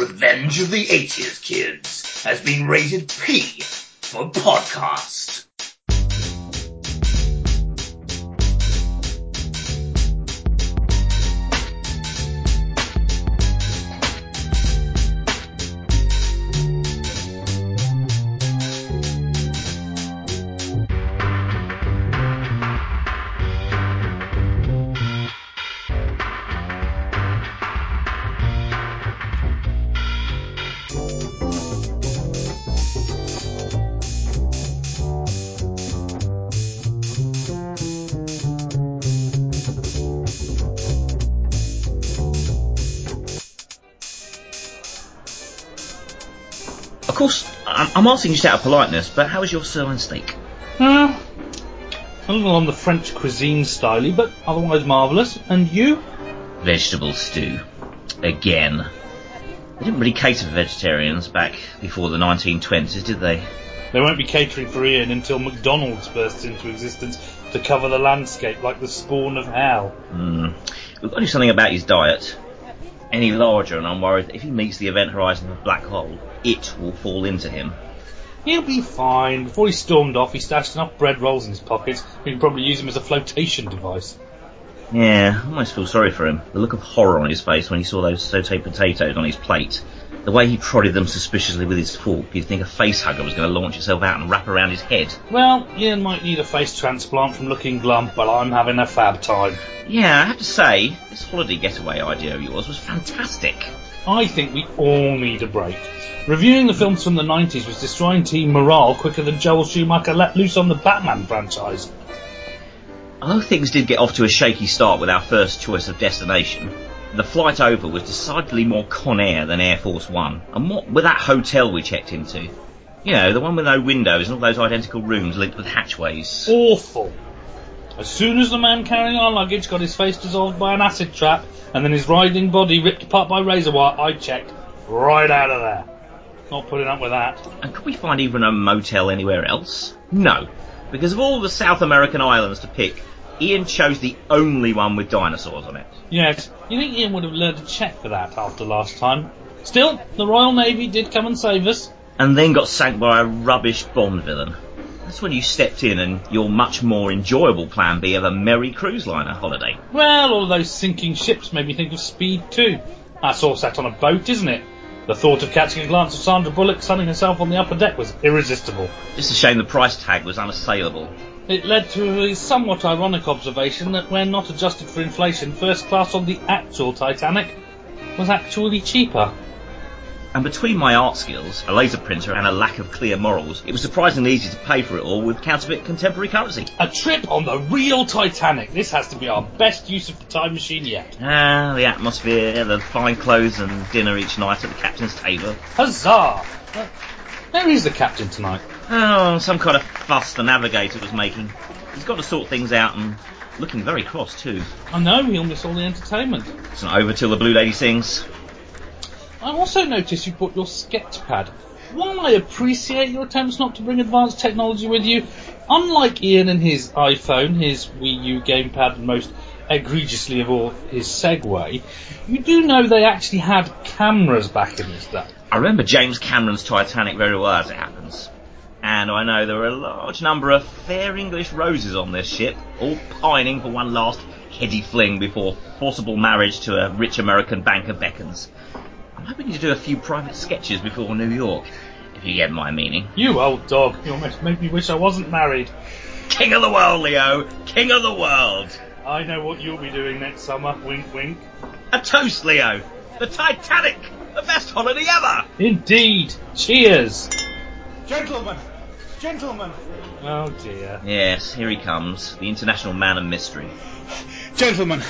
Revenge of the 80s Kids has been rated P for podcast. I'm asking you just out of politeness, but how is your sirloin steak? A little on the French cuisine style, but otherwise marvellous. And you? Vegetable stew. Again. They didn't really cater for vegetarians back before the 1920s, did they? They won't be catering for Ian until McDonald's bursts into existence to cover the landscape like the spawn of hell. We've got to do something about his diet. Any larger, and I'm worried that if he meets the event horizon of a black hole, it will fall into him. He'll be fine. Before he stormed off, he stashed enough bread rolls in his pockets. He could probably use them as a flotation device. Yeah, I almost feel sorry for him. The look of horror on his face when he saw those sautéed potatoes on his plate. The way he prodded them suspiciously with his fork, you'd think a face-hugger was going to launch itself out and wrap around his head. Well, Ian might need a face transplant from looking glum, but I'm having a fab time. Yeah, I have to say, this holiday getaway idea of yours was fantastic. I think we all need a break. Reviewing the films from the 90s was destroying team morale quicker than Joel Schumacher let loose on the Batman franchise. Although things did get off to a shaky start with our first choice of destination, the flight over was decidedly more Con Air than Air Force One. And what with that hotel we checked into? You know, the one with no windows and all those identical rooms linked with hatchways. Awful. As soon as the man carrying our luggage got his face dissolved by an acid trap and then his writhing body ripped apart by razor wire, I checked right out of there. Not putting up with that. And could we find even a motel anywhere else? No. Because of all the South American islands to pick, Ian chose the only one with dinosaurs on it. Yes, you think Ian would have learned to check for that after last time. Still, the Royal Navy did come and save us. And then got sank by a rubbish Bond villain. That's when you stepped in and your much more enjoyable plan B of a merry cruise liner holiday. Well, all those sinking ships made me think of Speed 2. That's all set on a boat, isn't it? The thought of catching a glance of Sandra Bullock sunning herself on the upper deck was irresistible. Just a shame the price tag was unassailable. It led to a somewhat ironic observation that when not adjusted for inflation, first class on the actual Titanic was actually cheaper. And between my art skills, a laser printer and a lack of clear morals, it was surprisingly easy to pay for it all with counterfeit contemporary currency. A trip on the real Titanic. This has to be our best use of the time machine yet. The atmosphere, the fine clothes and dinner each night at the captain's table. Huzzah! Where is the captain tonight? Oh, some kind of fuss the navigator was making. He's got to sort things out and looking very cross too. I know, he'll miss all the entertainment. It's not over till the Blue Lady sings. I also noticed you brought your sketch pad. While I appreciate your attempts not to bring advanced technology with you, unlike Ian and his iPhone, his Wii U gamepad, and most egregiously of all, his Segway, you do know they actually had cameras back in this day. I remember James Cameron's Titanic very well as it happens. And I know there were a large number of fair English roses on this ship, all pining for one last heady fling before forcible marriage to a rich American banker beckons. I'm hoping to do a few private sketches before New York, if you get my meaning. You old dog, you almost made me wish I wasn't married. King of the world, Leo! King of the world! I know what you'll be doing next summer, wink wink. A toast, Leo! The Titanic! The best holiday ever! Indeed! Cheers! Gentlemen! Gentlemen! Oh dear. Yes, here he comes, the international man of mystery. Gentlemen,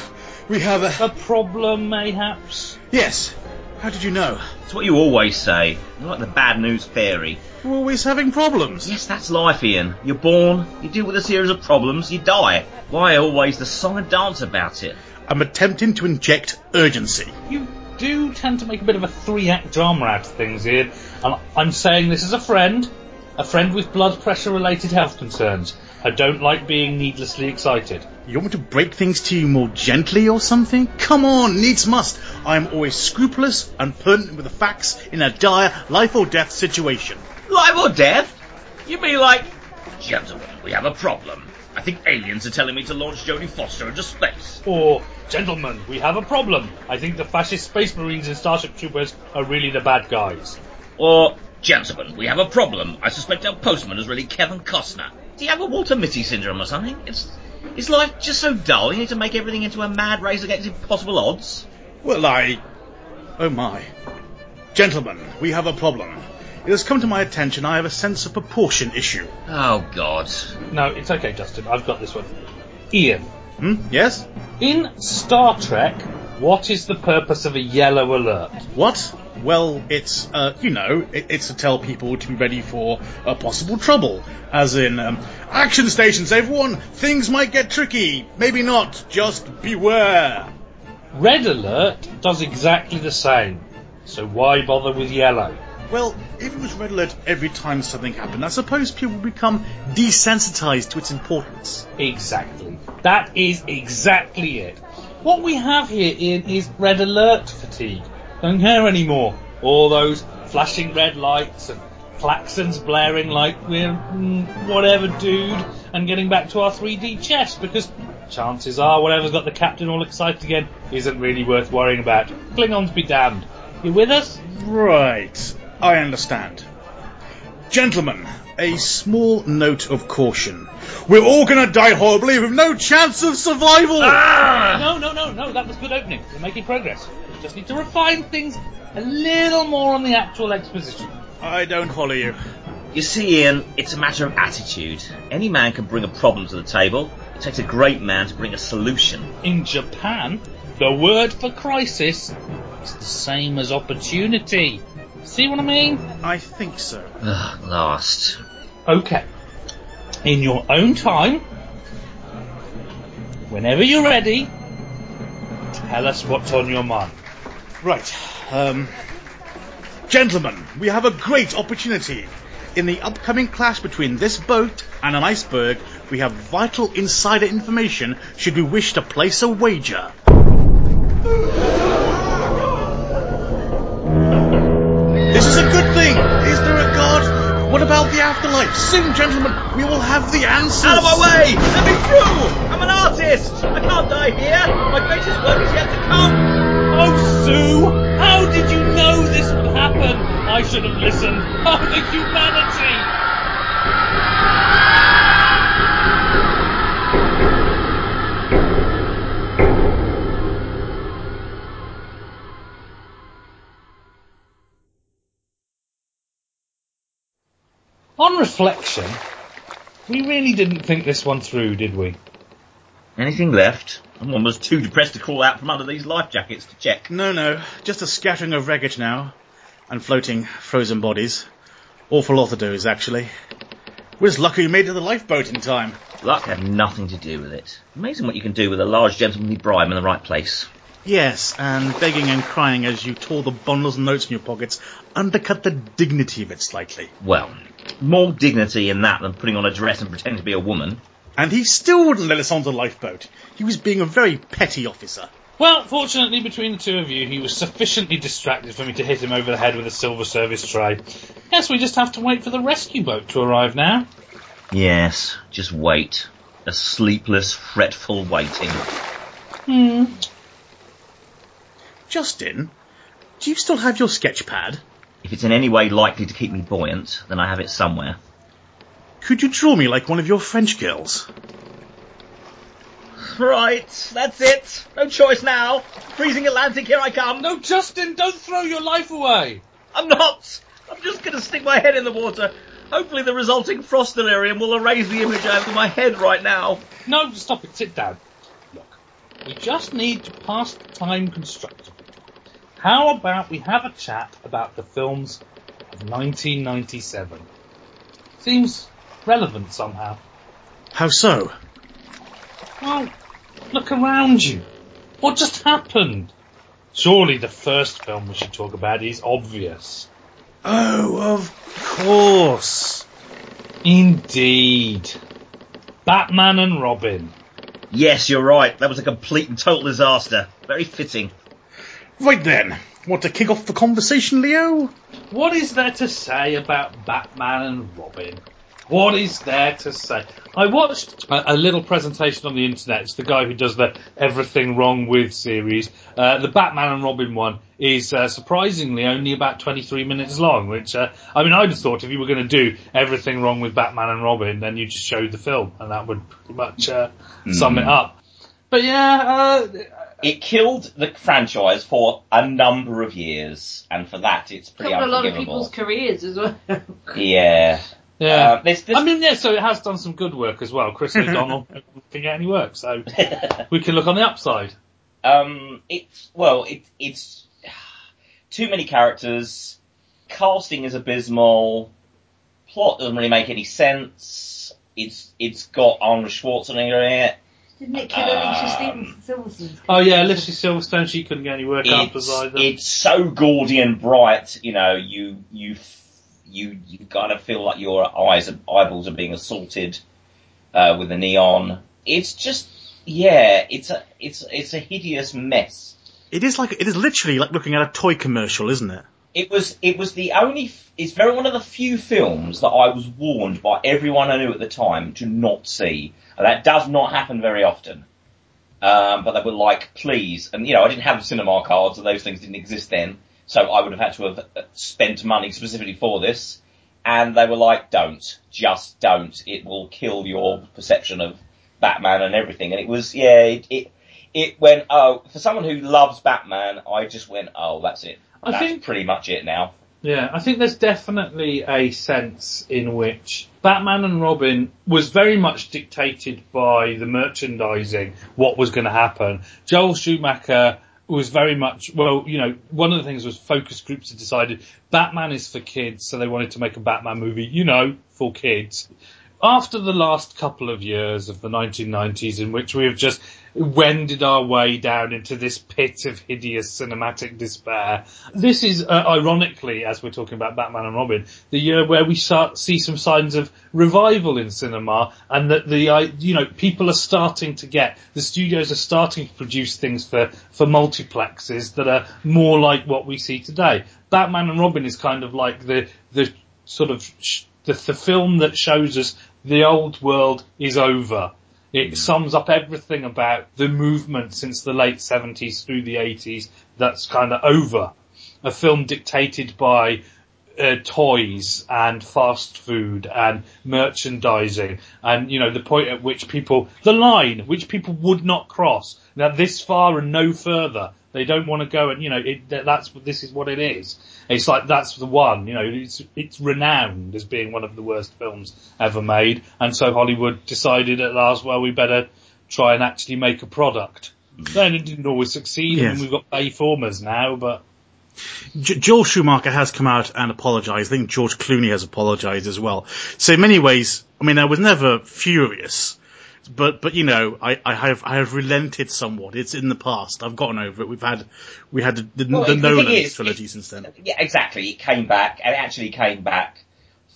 we have a problem, mayhaps? Yes. How did you know? It's what you always say. You're like the bad news fairy. You're always having problems. Yes, that's life, Ian. You're born, you deal with a series of problems, you die. Why always the song and dance about it? I'm attempting to inject urgency. You do tend to make a bit of a three-act drama out of things, Ian. And I'm saying this as a friend with blood pressure-related health concerns. I don't like being needlessly excited. You want me to break things to you more gently or something? Come on, needs must. I am always scrupulous and pertinent with the facts in a dire life or death situation. Life or death? You mean like... Gentlemen, we have a problem. I think aliens are telling me to launch Jodie Foster into space. Or, gentlemen, we have a problem. I think the fascist space marines and Starship Troopers are really the bad guys. Or, gentlemen, we have a problem. I suspect our postman is really Kevin Costner. Do you have a Walter Mitty syndrome or something? Is life just so dull you need to make everything into a mad race against impossible odds? Well, Oh, my. Gentlemen, we have a problem. It has come to my attention I have a sense of proportion issue. Oh, God. No, it's okay, Justin. I've got this one. Ian. Yes? In Star Trek, what is the purpose of a yellow alert? What? Well, it's, it's to tell people to be ready for possible trouble. As in, action stations, everyone! Things might get tricky! Maybe not, just beware! Red alert does exactly the same. So why bother with yellow? Well, if it was red alert every time something happened, I suppose people would become desensitized to its importance. Exactly. That is exactly it. What we have here, Ian, is red alert fatigue. Don't care anymore. All those flashing red lights and klaxons blaring like we're whatever dude, and getting back to our 3D chess, because chances are whatever's got the captain all excited again isn't really worth worrying about. Klingons be damned. You with us? Right. I understand. Gentlemen, a small note of caution. We're all going to die horribly with no chance of survival! Ah! No, that was good opening. We're making progress. We just need to refine things a little more on the actual exposition. I don't follow you. You see, Ian, it's a matter of attitude. Any man can bring a problem to the table. It takes a great man to bring a solution. In Japan, the word for crisis is the same as opportunity. See what I mean? I think so. Ugh, last. Okay. In your own time, whenever you're ready, tell us what's on your mind. Right. Gentlemen, we have a great opportunity. In the upcoming clash between this boat and an iceberg, we have vital insider information should we wish to place a wager. Afterlife. Soon, gentlemen, we will have the answers. Out of my way! Let me through! I'm an artist! I can't die here! My greatest work is yet to come! Oh, Sue! How did you know this would happen? I should have listened. Oh, the humanity. On reflection, we really didn't think this one through, did we? Anything left? I'm almost too depressed to crawl out from under these life jackets to check. No, just a scattering of wreckage now, and floating, frozen bodies. Awful lot to do, actually. We're just lucky we made it to the lifeboat in time. Luck had nothing to do with it. Amazing what you can do with a large gentlemanly bribe in the right place. Yes, and begging and crying as you tore the bundles of notes in your pockets undercut the dignity of it slightly. Well, more dignity in that than putting on a dress and pretending to be a woman. And he still wouldn't let us on the lifeboat. He was being a very petty officer. Well, fortunately, between the two of you, he was sufficiently distracted for me to hit him over the head with a silver service tray. Guess we just have to wait for the rescue boat to arrive now. Yes, just wait. A sleepless, fretful waiting. Justin, do you still have your sketch pad? If it's in any way likely to keep me buoyant, then I have it somewhere. Could you draw me like one of your French girls? Right, that's it. No choice now. Freezing Atlantic, here I come. No, Justin, don't throw your life away. I'm not. I'm just going to stick my head in the water. Hopefully the resulting frost delirium will erase the image I have in my head right now. No, stop it. Sit down. Look, we just need to pass the time constructively. How about we have a chat about the films of 1997? Seems relevant somehow. How so? Well, look around you. What just happened? Surely the first film we should talk about is obvious. Oh, of course. Indeed. Batman and Robin. Yes, you're right. That was a complete and total disaster. Very fitting. Right then. Want to kick off the conversation, Leo? What is there to say about Batman and Robin? What is there to say? I watched a little presentation on the internet. It's the guy who does the Everything Wrong With series. The Batman and Robin one is surprisingly only about 23 minutes long, which, I mean, I'd have thought if you were going to do Everything Wrong With Batman and Robin, then you'd just show the film, and that would pretty much sum it up. But yeah... It killed the franchise for a number of years, and for that it's pretty unforgivable. A lot of people's careers as well. Yeah. Yeah. I mean, yeah, so it has done some good work as well. Chris O'Donnell didn't get any work, so we can look on the upside. It's too many characters, casting is abysmal, plot doesn't really make any sense, it's got Arnold Schwarzenegger in it. Didn't it kill Alicia Silverstone? Oh yeah, Alicia Silverstone, she couldn't get any work afterwards either. It's so gaudy and bright, you know, you kind of feel like your eyeballs are being assaulted with the neon. It's just, yeah, it's a hideous mess. It is literally like looking at a toy commercial, isn't it? It was the only, it's very one of the few films that I was warned by everyone I knew at the time to not see. And that does not happen very often. But they were like, please. And, you know, I didn't have the cinema cards, and those things didn't exist then. So I would have had to have spent money specifically for this. And they were like, don't. Just don't. It will kill your perception of Batman and everything. And it was, yeah, it went, oh, for someone who loves Batman, I just went, oh, that's it. I think pretty much it now. Yeah, I think there's definitely a sense in which Batman and Robin was very much dictated by the merchandising, what was going to happen. Joel Schumacher was very much, well, you know, one of the things was focus groups had decided Batman is for kids, so they wanted to make a Batman movie, you know, for kids. After the last couple of years of the 1990s, in which we have just wended our way down into this pit of hideous cinematic despair. This is, ironically, as we're talking about Batman and Robin, the year where we see some signs of revival in cinema, and that people are starting to get, the studios are starting to produce things for multiplexes that are more like what we see today. Batman and Robin is kind of like the film that shows us the old world is over. It sums up everything about the movement since the late 70s through the 80s that's kind of over. A film dictated by toys and fast food and merchandising and, you know, the point at which the line which people would not cross. Now, this far and no further. They don't want to go and, you know, this is what it is. It's like, that's the one, you know, it's renowned as being one of the worst films ever made. And so Hollywood decided at last, well, we better try and actually make a product. Then it didn't always succeed, yes. And we've got Bayformers now, but... Joel Schumacher has come out and apologised. I think George Clooney has apologised as well. So in many ways, I mean, I was never furious, but you know, I have relented somewhat. It's in the past. I've gotten over it. We had the Nolan trilogy since then. Yeah, exactly. It came back, and it actually came back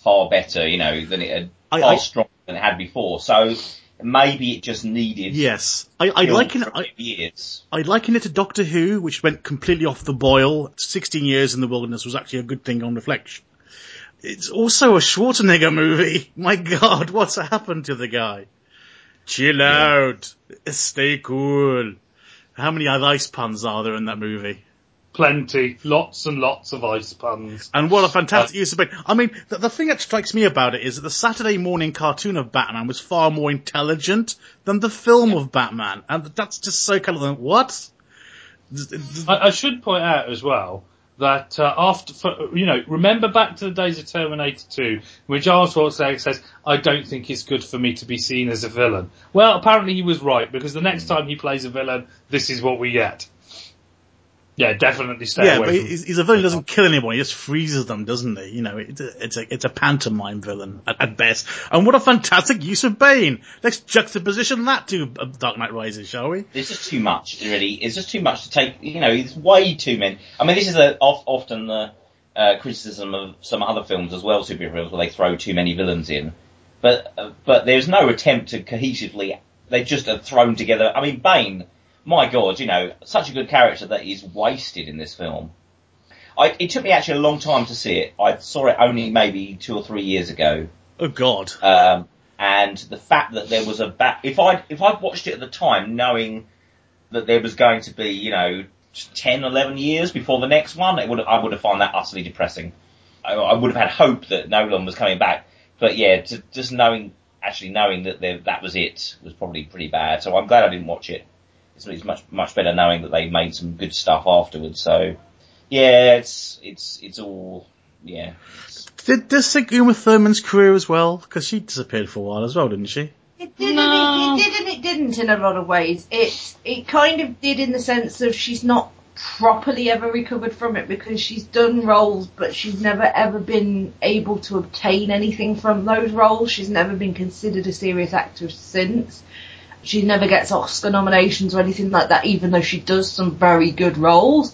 far better, you know, than it had, far stronger than it had before. So maybe it just needed. Yes, I liken it to Doctor Who, which went completely off the boil. 16 years in the wilderness was actually a good thing on reflection. It's also a Schwarzenegger movie. My God, what's happened to the guy? Chill out. Yeah. Stay cool. How many ice puns are there in that movie? Plenty. Lots and lots of ice puns. And what a fantastic use of it. I mean, the thing that strikes me about it is that the Saturday morning cartoon of Batman was far more intelligent than the film of Batman. And that's just so kind of, what? I should point out as well that remember back to the days of Terminator 2, which Arnold Schwarzenegger says, I don't think it's good for me to be seen as a villain. Well, apparently he was right, because the next time he plays a villain, this is what we get. Yeah, definitely stay away. Yeah, but he's a villain who doesn't kill anyone, he just freezes them, doesn't he? You know, it's a pantomime villain, at best. And what a fantastic use of Bane! Let's juxtaposition that to Dark Knight Rises, shall we? It's just too much, really. It's just too much to take, you know, it's way too many. I mean, this is often the criticism of some other films as well, superhero films, where they throw too many villains in. But there's no attempt to cohesively, they just are thrown together. I mean, Bane, my God, you know, such a good character that is wasted in this film. It took me actually a long time to see it. I saw it only maybe 2 or 3 years ago. Oh, God. And the fact that there was a if I'd watched it at the time, knowing that there was going to be, you know, 10, 11 years before the next one, I would have found that utterly depressing. I would have had hope that Nolan was coming back. But yeah, just knowing that that was it was probably pretty bad. So I'm glad I didn't watch it. It's much better knowing that they made some good stuff afterwards. So yeah, it's all, yeah. Did this sink Uma Thurman's career as well? Because she disappeared for a while as well, didn't she? It did, no. It did and it didn't in a lot of ways. It kind of did in the sense of she's not properly ever recovered from it, because she's done roles but she's never ever been able to obtain anything from those roles. She's never been considered a serious actress since. She never gets Oscar nominations or anything like that, even though she does some very good roles.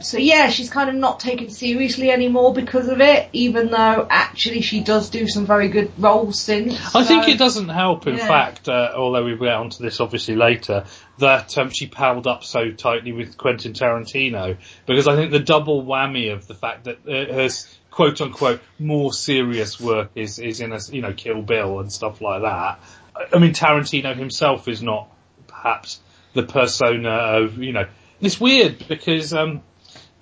So yeah, she's kind of not taken seriously anymore because of it, even though actually she does do some very good roles since. I think it doesn't help, in fact, although we get onto this obviously later, that she palled up so tightly with Quentin Tarantino, because I think the double whammy of the fact that her quote-unquote more serious work is in, a, you know, Kill Bill and stuff like that. I mean, Tarantino himself is not perhaps the persona of, you know... It's weird because...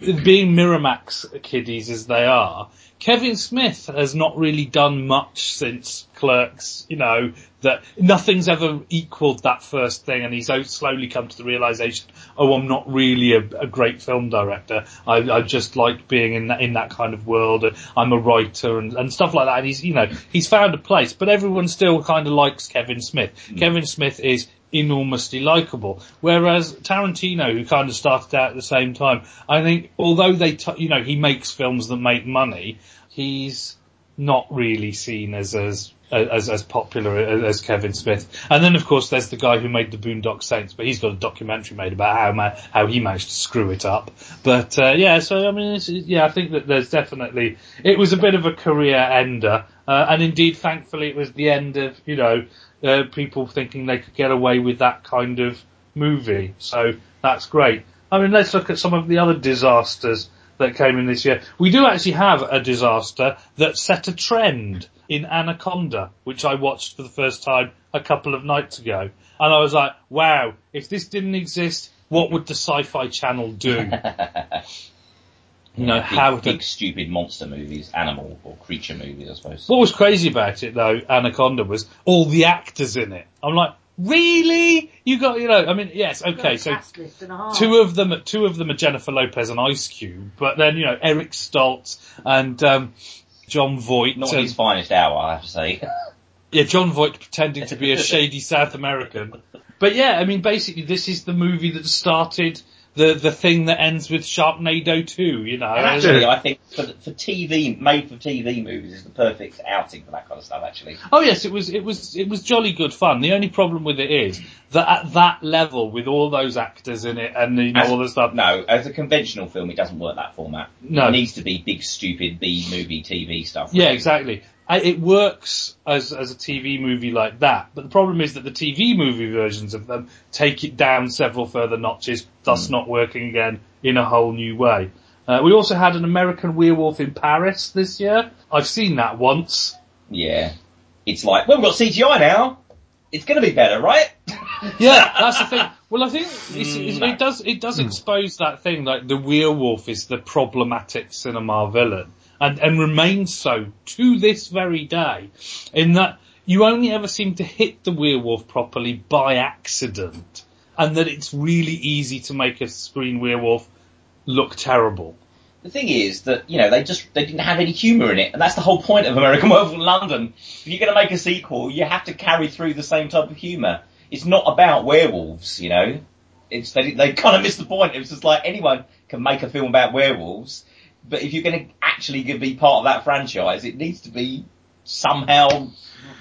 being Miramax kiddies as they are, Kevin Smith has not really done much since Clerks, you know, that nothing's ever equaled that first thing, and he's slowly come to the realisation, oh, I'm not really a great film director. I just like being in that kind of world. I'm a writer and stuff like that. And he's, you know, he's found a place, but everyone still kind of likes Kevin Smith. Mm. Kevin Smith is enormously likeable, whereas Tarantino, who kind of started out at the same time, I think, although he makes films that make money, he's not really seen as popular as Kevin Smith. And then, of course, there's the guy who made the Boondock Saints, but he's got a documentary made about how he managed to screw it up. But yeah, so I mean, I think that there's definitely, it was a bit of a career ender, and indeed, thankfully, it was the end of, you know, people thinking they could get away with that kind of movie. So that's great. I mean, let's look at some of the other disasters that came in this year. We do actually have a disaster that set a trend in Anaconda, which I watched for the first time a couple of nights ago. And I was like, wow, if this didn't exist, what would the Sci-Fi Channel do? You know, big stupid monster movies, animal or creature movies, I suppose. What was crazy about it, though, Anaconda, was all the actors in it. I'm like, really? Yes, okay. So two of them are Jennifer Lopez and Ice Cube, but then, you know, Eric Stoltz and John Voight. Not his finest hour, I have to say. Yeah, John Voight pretending to be a shady South American. But yeah, I mean, basically, this is the movie that started the thing that ends with Sharknado 2, you know. And actually, I think for TV, made for TV movies is the perfect outing for that kind of stuff, actually. Oh yes, it was jolly good fun. The only problem with it is that at that level, with all those actors in it and all the stuff. No, as a conventional film, it doesn't work that format. No. It needs to be big, stupid B-movie TV stuff. Really. Yeah, exactly. It works as a TV movie like that, but the problem is that the TV movie versions of them take it down several further notches, thus not working again in a whole new way. We also had an American Werewolf in Paris this year. I've seen that once. Yeah. It's like, well, we've got CGI now. It's going to be better, right? Yeah, that's the thing. Well, I think it does expose that thing, like the werewolf is the problematic cinema villain. And remains so to this very day, in that you only ever seem to hit the werewolf properly by accident, and that it's really easy to make a screen werewolf look terrible. The thing is that, you know, they didn't have any humour in it, and that's the whole point of American Werewolf in London. If you're going to make a sequel, you have to carry through the same type of humour. It's not about werewolves, you know. They kind of missed the point. It was just like, anyone can make a film about werewolves. But if you're going to actually be part of that franchise, it needs to be somehow,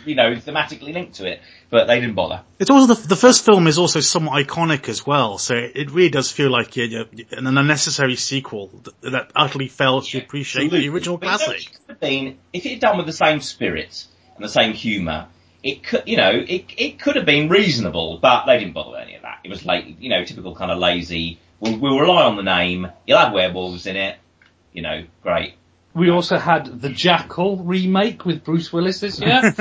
you know, thematically linked to it. But they didn't bother. It's also the first film is also somewhat iconic as well, so it really does feel like an unnecessary sequel that utterly fails to appreciate the original classic. It could have been, if it had done with the same spirit. and the same humour. It could, you know, it could have been reasonable, but they didn't bother with any of that. It was late, you know, typical kind of lazy. We'll rely on the name. You'll have werewolves in it. You know, great. We also had the Jackal remake with Bruce Willis this year.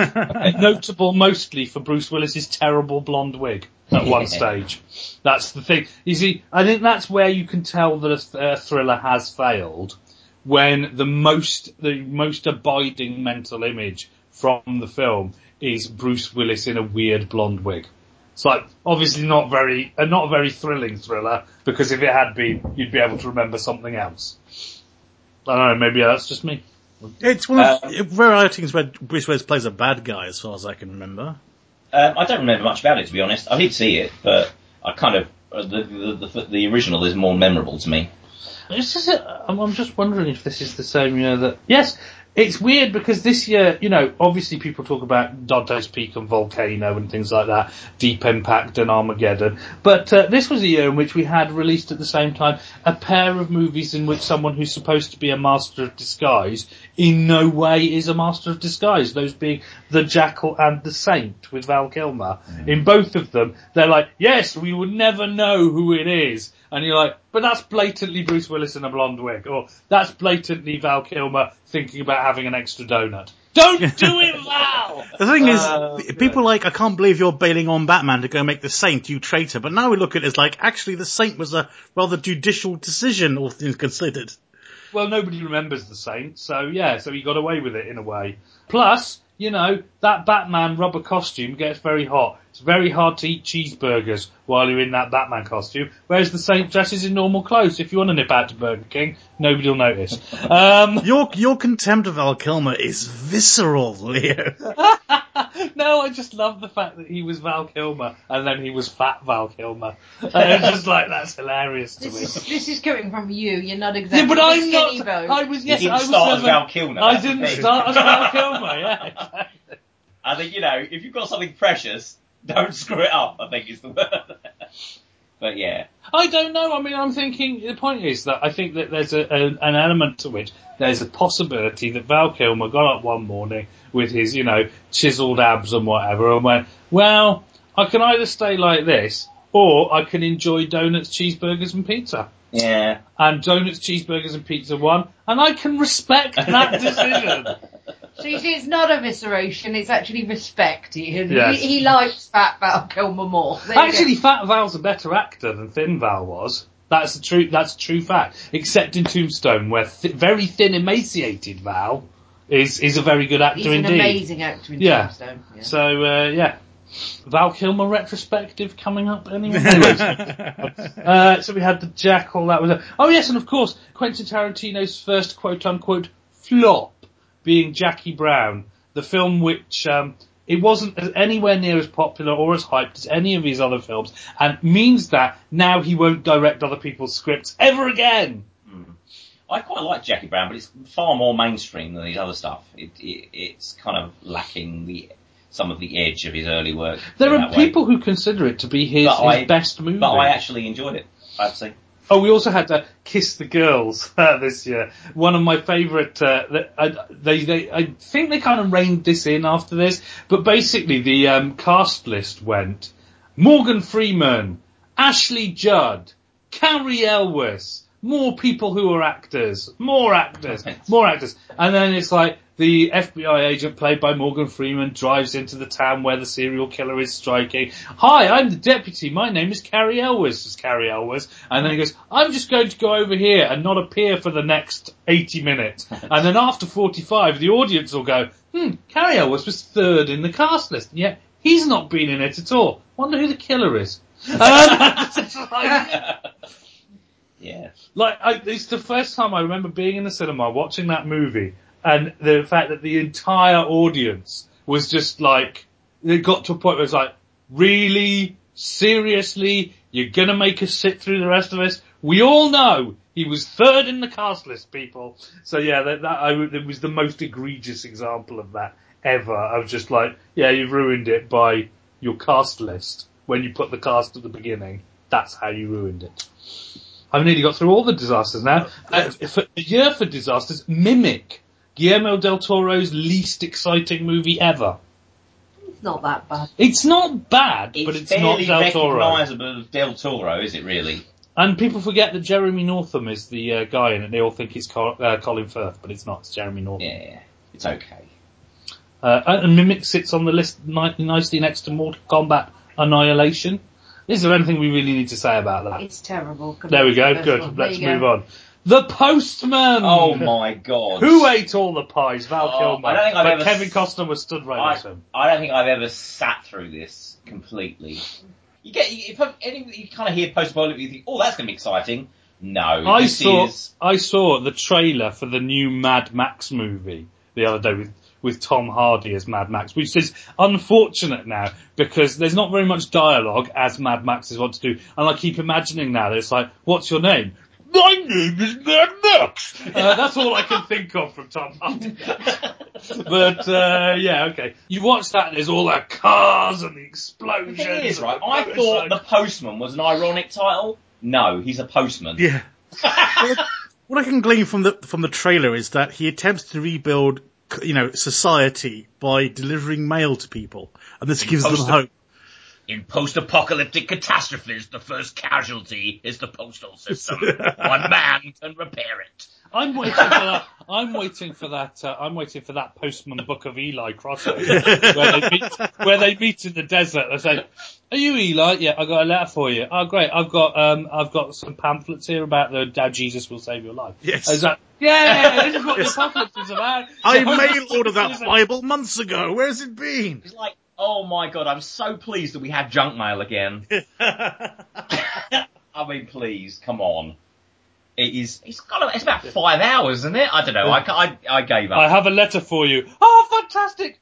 Notable mostly for Bruce Willis's terrible blonde wig at one stage. That's the thing. You see, I think that's where you can tell that a thriller has failed, when the most abiding mental image from the film is Bruce Willis in a weird blonde wig. It's like, obviously not a very thrilling thriller, because if it had been, you'd be able to remember something else. I don't know, maybe that's just me. It's one of the rare outings where Bruce Willis plays a bad guy, as far as I can remember. I don't remember much about it, to be honest. I did see it, but I kind of... The original is more memorable to me. I'm just wondering if this is the same year that... Yes, it's weird, because this year, you know, obviously people talk about Dante's Peak and Volcano and things like that, Deep Impact and Armageddon, but this was a year in which we had released at the same time a pair of movies in which someone who's supposed to be a master of disguise in no way is a master of disguise, those being The Jackal and The Saint with Val Kilmer. Mm. In both of them, they're like, yes, we would never know who it is. And you're like, but that's blatantly Bruce Willis in a blonde wig, or that's blatantly Val Kilmer thinking about having an extra donut. Don't do it, Val! The thing is, people are like, I can't believe you're bailing on Batman to go make The Saint, you traitor. But now we look at it as like, actually The Saint was a rather judicial decision, all things considered. Well, nobody remembers The Saint, so he got away with it in a way. Plus, you know, that Batman rubber costume gets very hot. It's very hard to eat cheeseburgers while you're in that Batman costume, whereas The Saint dresses in normal clothes. If you want to nip out to Burger King, nobody will notice. Your contempt of Val Kilmer is visceral, Leo. No, I just love the fact that he was Val Kilmer, and then he was fat Val Kilmer. And it's just like, that's hilarious to me. This is coming from you. You're not exactly. Yeah, but I'm not. I didn't start as Val Kilmer. I didn't start as Val Kilmer. Yeah. I think, you know, if you've got something precious, don't screw it up. I think is the word. But yeah, I don't know. I mean, I'm thinking the point is that I think that there's an element to which there's a possibility that Val Kilmer got up one morning with his, you know, chiseled abs and whatever, and went, well, I can either stay like this or I can enjoy donuts, cheeseburgers, and pizza. Yeah, and donuts, cheeseburgers, and pizza won, and I can respect that decision. So you see, it's not evisceration, it's actually respect. Yes. He likes Fat Val Kilmer more. Actually, Fat Val's a better actor than Thin Val was. That's a true fact. Except in Tombstone, where very thin, emaciated Val is a very good actor indeed. He's an amazing actor in Tombstone. Yeah. So, Val Kilmer retrospective coming up anyway. So we had The Jackal, that was... Oh, yes, and of course, Quentin Tarantino's first quote-unquote flop, being Jackie Brown, the film which it wasn't anywhere near as popular or as hyped as any of his other films, and means that now he won't direct other people's scripts ever again. Mm. I quite like Jackie Brown, but it's far more mainstream than his other stuff. It's kind of lacking some of the edge of his early work. There are people who consider it to be his best movie. But I actually enjoyed it, I have to say. Oh, we also had Kiss the Girls this year. One of my favourite... I think they kind of reined this in after this, but basically the cast list went Morgan Freeman, Ashley Judd, Cary Elwes, more people who are actors, more actors. And then it's like the FBI agent played by Morgan Freeman drives into the town where the serial killer is striking. Hi, I'm the deputy. My name is Cary Elwes. It's Cary Elwes. And then he goes, I'm just going to go over here and not appear for the next 80 minutes. And then after 45, the audience will go, Cary Elwes was third in the cast list. And yet he's not been in it at all. Wonder who the killer is. Yeah. It's the first time I remember being in the cinema watching that movie, and the fact that the entire audience was just like, they got to a point where it's like, really? Seriously? You're gonna make us sit through the rest of this? We all know he was third in the cast list, people. So yeah, that was the most egregious example of that ever. I was just like, yeah, you've ruined it by your cast list. When you put the cast at the beginning, that's how you ruined it. I've nearly got through all the disasters now. A year for disasters, Mimic Guillermo del Toro's least exciting movie ever. It's not that bad. It's not bad, but it's not Del Toro. It's recognisable as Del Toro, is it really? And people forget that Jeremy Northam is the guy in it. They all think it's Colin Firth, but it's not. It's Jeremy Northam. Yeah, it's okay. And Mimic sits on the list nicely next to Mortal Kombat Annihilation. Is there anything we really need to say about that? It's terrible. There we go. Good. Let's move on. The Postman! Oh my God. Who ate all the pies? Val Kilmer. But Kevin Costner was stood right next to him. I don't think I've ever sat through this completely. You kind of hear post-apocalyptic, you think, oh, that's going to be exciting. No. I saw the trailer for the new Mad Max movie the other day with Tom Hardy as Mad Max, which is unfortunate now because there's not very much dialogue as Mad Max is what to do. And I keep imagining now that it's like, what's your name? My name is Mad Max! That's all I can think of from Tom Hardy. But, okay. You watch that and there's all the cars and the explosions. It is, right? I thought The Postman was an ironic title. No, he's a postman. Yeah. What I can glean from the trailer is that he attempts to rebuild, society by delivering mail to people. And this gives them hope. In post-apocalyptic catastrophes, the first casualty is the postal system. One man can repair it. I'm waiting for that Postman Book of Eli crossover where they meet in the desert. They say, "Are you Eli? Yeah, I got a letter for you. Oh, great! I've got some pamphlets here about the Dad Jesus will save your life." Yes. Is that, this is what the apocalypse is about. I mailed all of that Bible months ago. Where's it been? It's like, oh my God, I'm so pleased that we have junk mail again. I mean, please, come on. It is, it's about 5 hours, isn't it? I don't know, I gave up. I have a letter for you. Oh, fantastic!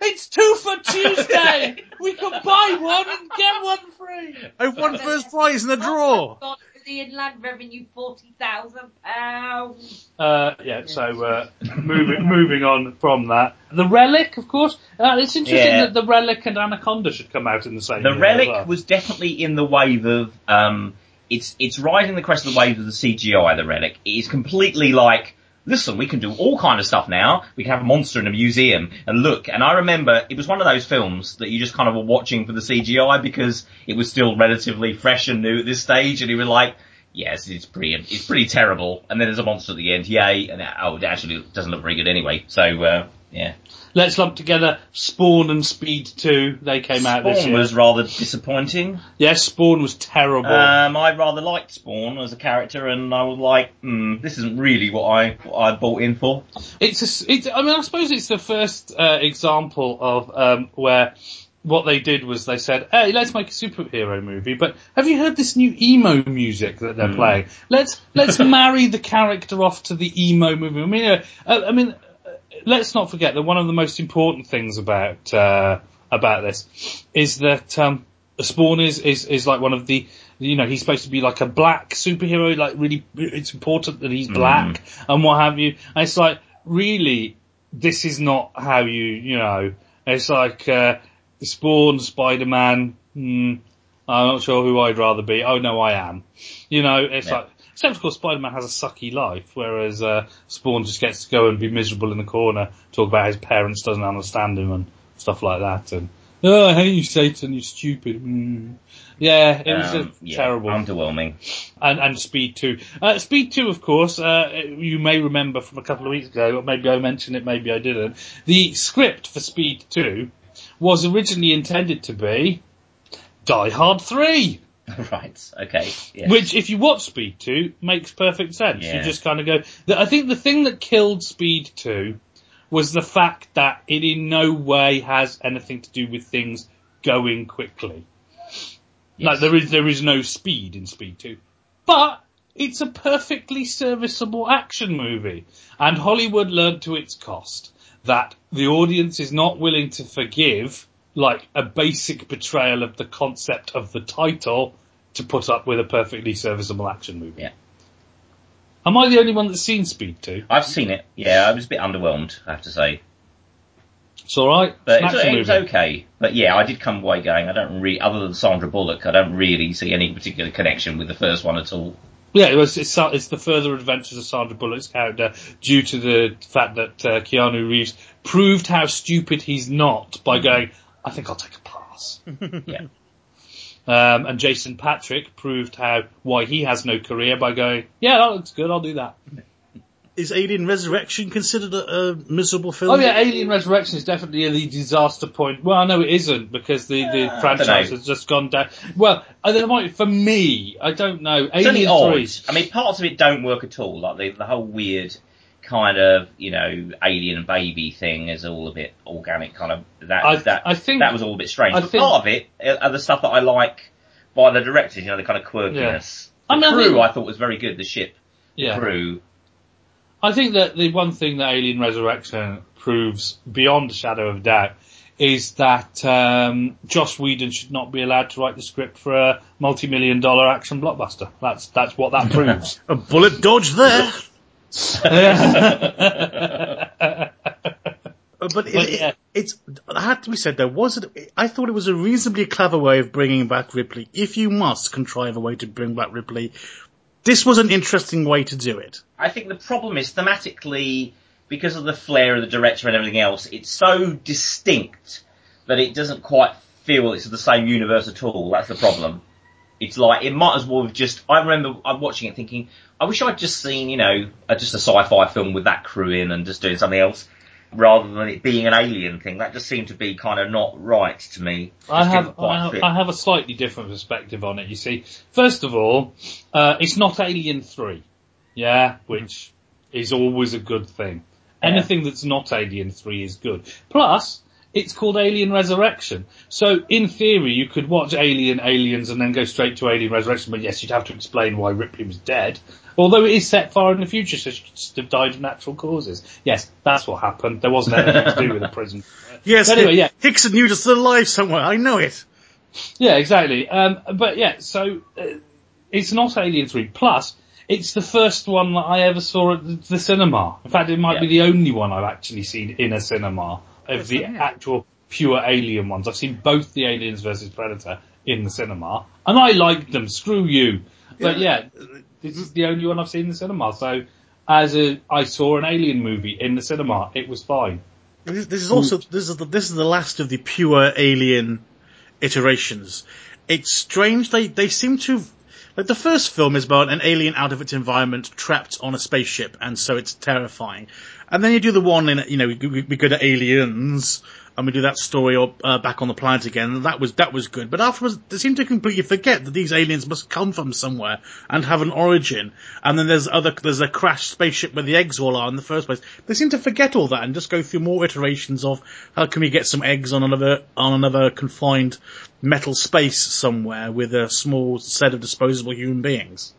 It's 2 for Tuesday! We could buy one and get one free! I won first prize in the draw! Oh, the inland revenue, £40,000. Moving on from that. The Relic, of course. It's interesting that The Relic and Anaconda should come out in the same year. The Relic was definitely in the wave of... It's riding the crest of the wave of the CGI, The Relic. It is completely like... Listen, we can do all kind of stuff now. We can have a monster in a museum and look. And I remember it was one of those films that you just kind of were watching for the CGI because it was still relatively fresh and new at this stage. And you were like, yes, it's pretty terrible. And then there's a monster at the end. Yay. And it actually doesn't look very good anyway. So, yeah. Let's lump together Spawn and Speed 2. They came out this year. Spawn was rather disappointing. Yes, Spawn was terrible. I rather liked Spawn as a character, and I was like, this isn't really what I bought in for. I suppose it's the first example of where what they did was they said, hey, let's make a superhero movie, but have you heard this new emo music that they're playing? Let's marry the character off to the emo movie. I mean, let's not forget that one of the most important things about this is that Spawn is like one of the, he's supposed to be like a black superhero, like really it's important that he's black and what have you. And it's like, really, this is not how you. It's like Spawn, Spider-Man, I'm not sure who I'd rather be. Oh, no, I am. Except, of course, Spider-Man has a sucky life, whereas Spawn just gets to go and be miserable in the corner, talk about his parents, doesn't understand him, and stuff like that. And, oh, I hate you, Satan, you stupid. Yeah, it was terrible. Underwhelming. And Speed 2. Speed 2, of course, you may remember from a couple of weeks ago, or maybe I mentioned it, maybe I didn't. The script for Speed 2 was originally intended to be Die Hard 3. Right, okay. Yes. Which, if you watch Speed 2, makes perfect sense. Yeah. You just kind of go... I think the thing that killed Speed 2 was the fact that it in no way has anything to do with things going quickly. Yes. Like, there is no speed in Speed 2. But it's a perfectly serviceable action movie. And Hollywood learned to its cost that the audience is not willing to forgive... like a basic betrayal of the concept of the title to put up with a perfectly serviceable action movie. Yeah. Am I the only one that's seen Speed 2? I've seen it. Yeah, I was a bit underwhelmed, I have to say. It's all right. But it's okay. But yeah, I did come away going, other than Sandra Bullock, I don't really see any particular connection with the first one at all. Yeah, it's the further adventures of Sandra Bullock's character due to the fact that Keanu Reeves proved how stupid he's not by going, I think I'll take a pass. Yeah. And Jason Patrick proved why he has no career by going, yeah, that looks good, I'll do that. Is Alien Resurrection considered a miserable film? Oh yeah, Alien Resurrection is definitely the disaster point. Well, no, it isn't, because the franchise has just gone down. Well, for me, I don't know. It's Alien 3. I mean, parts of it don't work at all. Like the whole weird kind of, alien baby thing is all a bit organic. Kind of I think that was all a bit strange. But part of it are the stuff that I like by the directors. The kind of quirkiness. Yeah. I thought was very good. The ship, crew. I think that the one thing that Alien Resurrection proves beyond a shadow of doubt is that Joss Whedon should not be allowed to write the script for a multi-million-dollar action blockbuster. That's what that proves. A bullet dodge there. It had to be said, I thought it was a reasonably clever way of bringing back Ripley. If you must contrive a way to bring back Ripley, this was an interesting way to do it. I think the problem is, thematically, because of the flair of the director and everything else, it's so distinct that it doesn't quite feel it's the same universe at all. That's the problem. It's like, it might as well have just... I remember I'm watching it thinking, I wish I'd just seen, just a sci-fi film with that crew in and just doing something else, rather than it being an alien thing. That just seemed to be kind of not right to me. I have a slightly different perspective on it, you see. First of all, it's not Alien 3, which is always a good thing. Yeah. Anything that's not Alien 3 is good. Plus, it's called Alien Resurrection. So, in theory, you could watch Aliens, and then go straight to Alien Resurrection, but yes, you'd have to explain why Ripley was dead. Although it is set far in the future, so she just died of natural causes. Yes, that's what happened. There wasn't anything to do with the prison. Yes, but anyway, Hickson knew just alive somewhere. I know it. Yeah, exactly. So it's not Alien 3. Plus, it's the first one that I ever saw at the cinema. In fact, it might be the only one I've actually seen in a cinema of the actual pure alien ones. I've seen both the Aliens versus Predator in the cinema, and I liked them. Screw you. But this is the only one I've seen in the cinema. So, I saw an alien movie in the cinema, it was fine. This is the last of the pure alien iterations. It's strange they seem to like the first film is about an alien out of its environment, trapped on a spaceship, and so it's terrifying. And then you do the one in we go to Aliens and we do that story Back on the Planet again. And that was good, but afterwards they seem to completely forget that these aliens must come from somewhere and have an origin. And then there's a crashed spaceship where the eggs all are in the first place. They seem to forget all that and just go through more iterations of how can we get some eggs on another confined metal space somewhere with a small set of disposable human beings.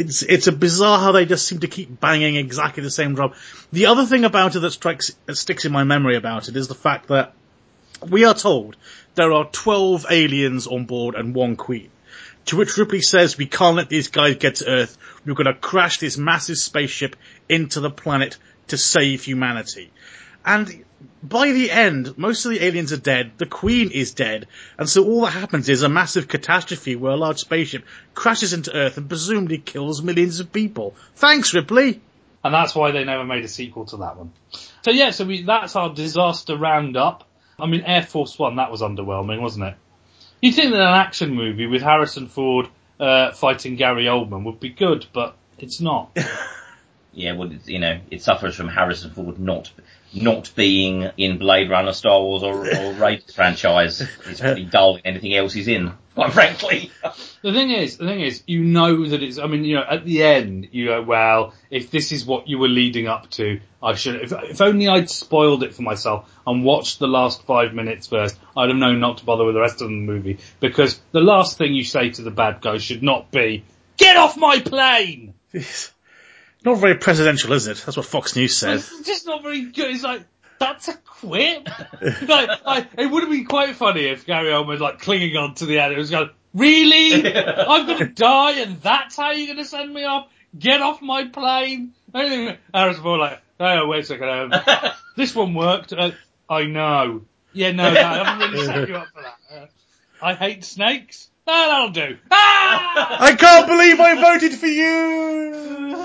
It's a bizarre how they just seem to keep banging exactly the same drum. The other thing about it that sticks in my memory about it is the fact that we are told there are 12 aliens on board and one queen. To which Ripley says, we can't let these guys get to Earth. We're going to crash this massive spaceship into the planet to save humanity. And by the end, most of the aliens are dead, the Queen is dead, and so all that happens is a massive catastrophe where a large spaceship crashes into Earth and presumably kills millions of people. Thanks, Ripley! And that's why they never made a sequel to that one. So that's our disaster roundup. I mean, Air Force One, that was underwhelming, wasn't it? You'd think that an action movie with Harrison Ford fighting Gary Oldman would be good, but it's not. Yeah, well, it suffers from Harrison Ford not being in Blade Runner, Star Wars, or Raid franchise. It's pretty dull in anything else he's in, quite frankly. The thing is, that it's... I mean, at the end, you go, well, if this is what you were leading up to, I should... If only I'd spoiled it for myself and watched the last 5 minutes first, I'd have known not to bother with the rest of the movie, because the last thing you say to the bad guy should not be, get off my plane! Not very presidential, is it? That's what Fox News said. It's just not very good. It's like, that's a quip. It would have been quite funny if Gary Oldman was clinging on to the end. It was going, really? I'm going to die and that's how you're going to send me off? Get off my plane? Harrison Ford oh, wait a second. This one worked. I know. Yeah, no, I haven't really set you up for that. I hate snakes. That'll do. Ah! I can't believe I voted for you!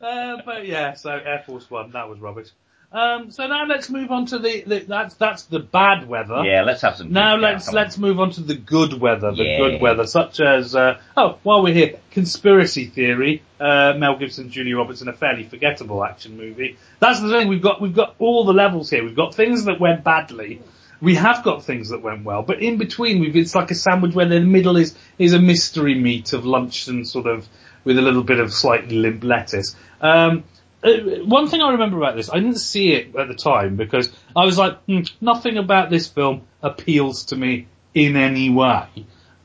But yeah, so Air Force One, that was rubbish. So now let's move on to the that's the bad weather. Yeah, let's have some. Now let's move on to the good weather. The good weather, such as while we're here, Conspiracy Theory, Mel Gibson, Julia Roberts in a fairly forgettable action movie. That's the thing, we've got all the levels here. We've got things that went badly. We have got things that went well, but in between it's like a sandwich where the middle is a mystery meat of lunch and sort of with a little bit of slightly limp lettuce. One thing I remember about this, I didn't see it at the time because I was like, nothing about this film appeals to me in any way.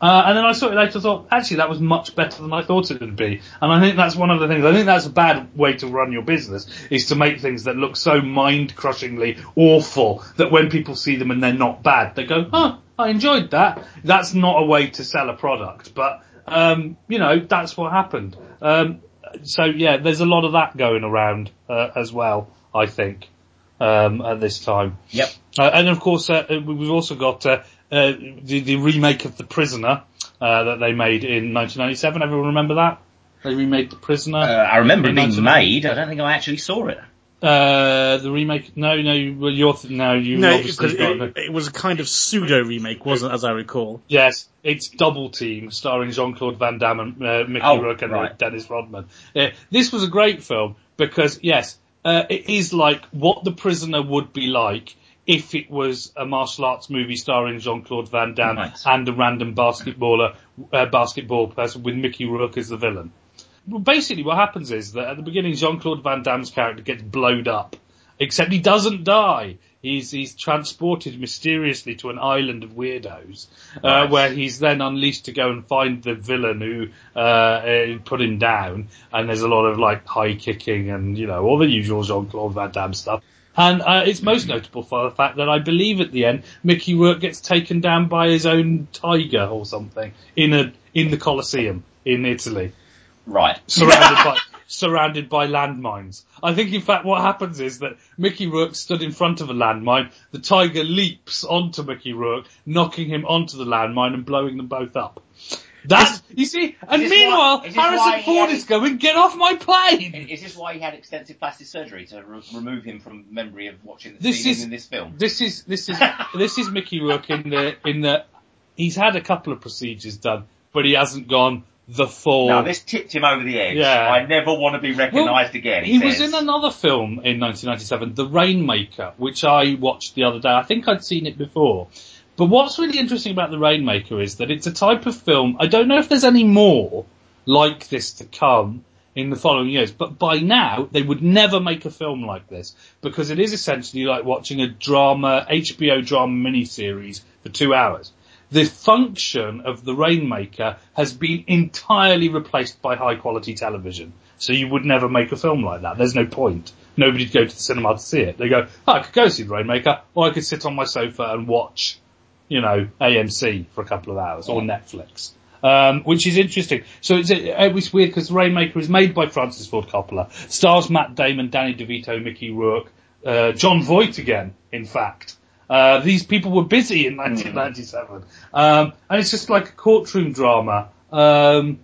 And then I saw it later and thought, actually, that was much better than I thought it would be. And I think that's one of the things. I think that's a bad way to run your business, is to make things that look so mind-crushingly awful that when people see them and they're not bad, they go, I enjoyed that. That's not a way to sell a product. But, that's what happened. So, yeah, there's a lot of that going around as well, I think, at this time. Yep. And, of course, we've also got the remake of The Prisoner that they made in 1997. Everyone remember that? They remade The Prisoner. I remember it being made. I don't think I actually saw it. The remake? It was a kind of pseudo remake, wasn't it, as I recall? Yes, it's Double Team, starring Jean-Claude Van Damme and Mickey Rourke and Dennis Rodman. This was a great film because, yes, it is like what The Prisoner would be like if it was a martial arts movie starring Jean-Claude Van Damme and a random basketball person with Mickey Rourke as the villain. Well, basically what happens is that at the beginning Jean-Claude Van Damme's character gets blown up, except he doesn't die. He's transported mysteriously to an island of weirdos, where he's then unleashed to go and find the villain who put him down, and there's a lot of like high kicking and all the usual Jean-Claude Van Damme stuff. And it's most notable for the fact that I believe at the end Mickey Rourke gets taken down by his own tiger or something in the Colosseum in Italy. Right. Surrounded by landmines. I think, in fact, what happens is that Mickey Rourke stood in front of a landmine, the tiger leaps onto Mickey Rourke, knocking him onto the landmine and blowing them both up. Harrison Ford is going, get off my plane! Is this why he had extensive plastic surgery, to remove him from memory of watching in this film? This is Mickey Rourke in the he's had a couple of procedures done, but he hasn't gone the fall. Now this tipped him over the edge. Yeah. I never want to be recognised again. He was in another film in 1997, The Rainmaker, which I watched the other day. I think I'd seen it before. But what's really interesting about The Rainmaker is that it's a type of film, I don't know if there's any more like this to come in the following years, but by now they would never make a film like this, because it is essentially like watching a HBO drama miniseries for 2 hours. The function of The Rainmaker has been entirely replaced by high-quality television. So you would never make a film like that. There's no point. Nobody'd go to the cinema to see it. They go, I could go see The Rainmaker, or I could sit on my sofa and watch, AMC for a couple of hours, or Netflix. Which is interesting. So it's weird because The Rainmaker is made by Francis Ford Coppola, stars Matt Damon, Danny DeVito, Mickey Rourke, John Voight again, in fact. These people were busy in 1997. And it's just like a courtroom drama about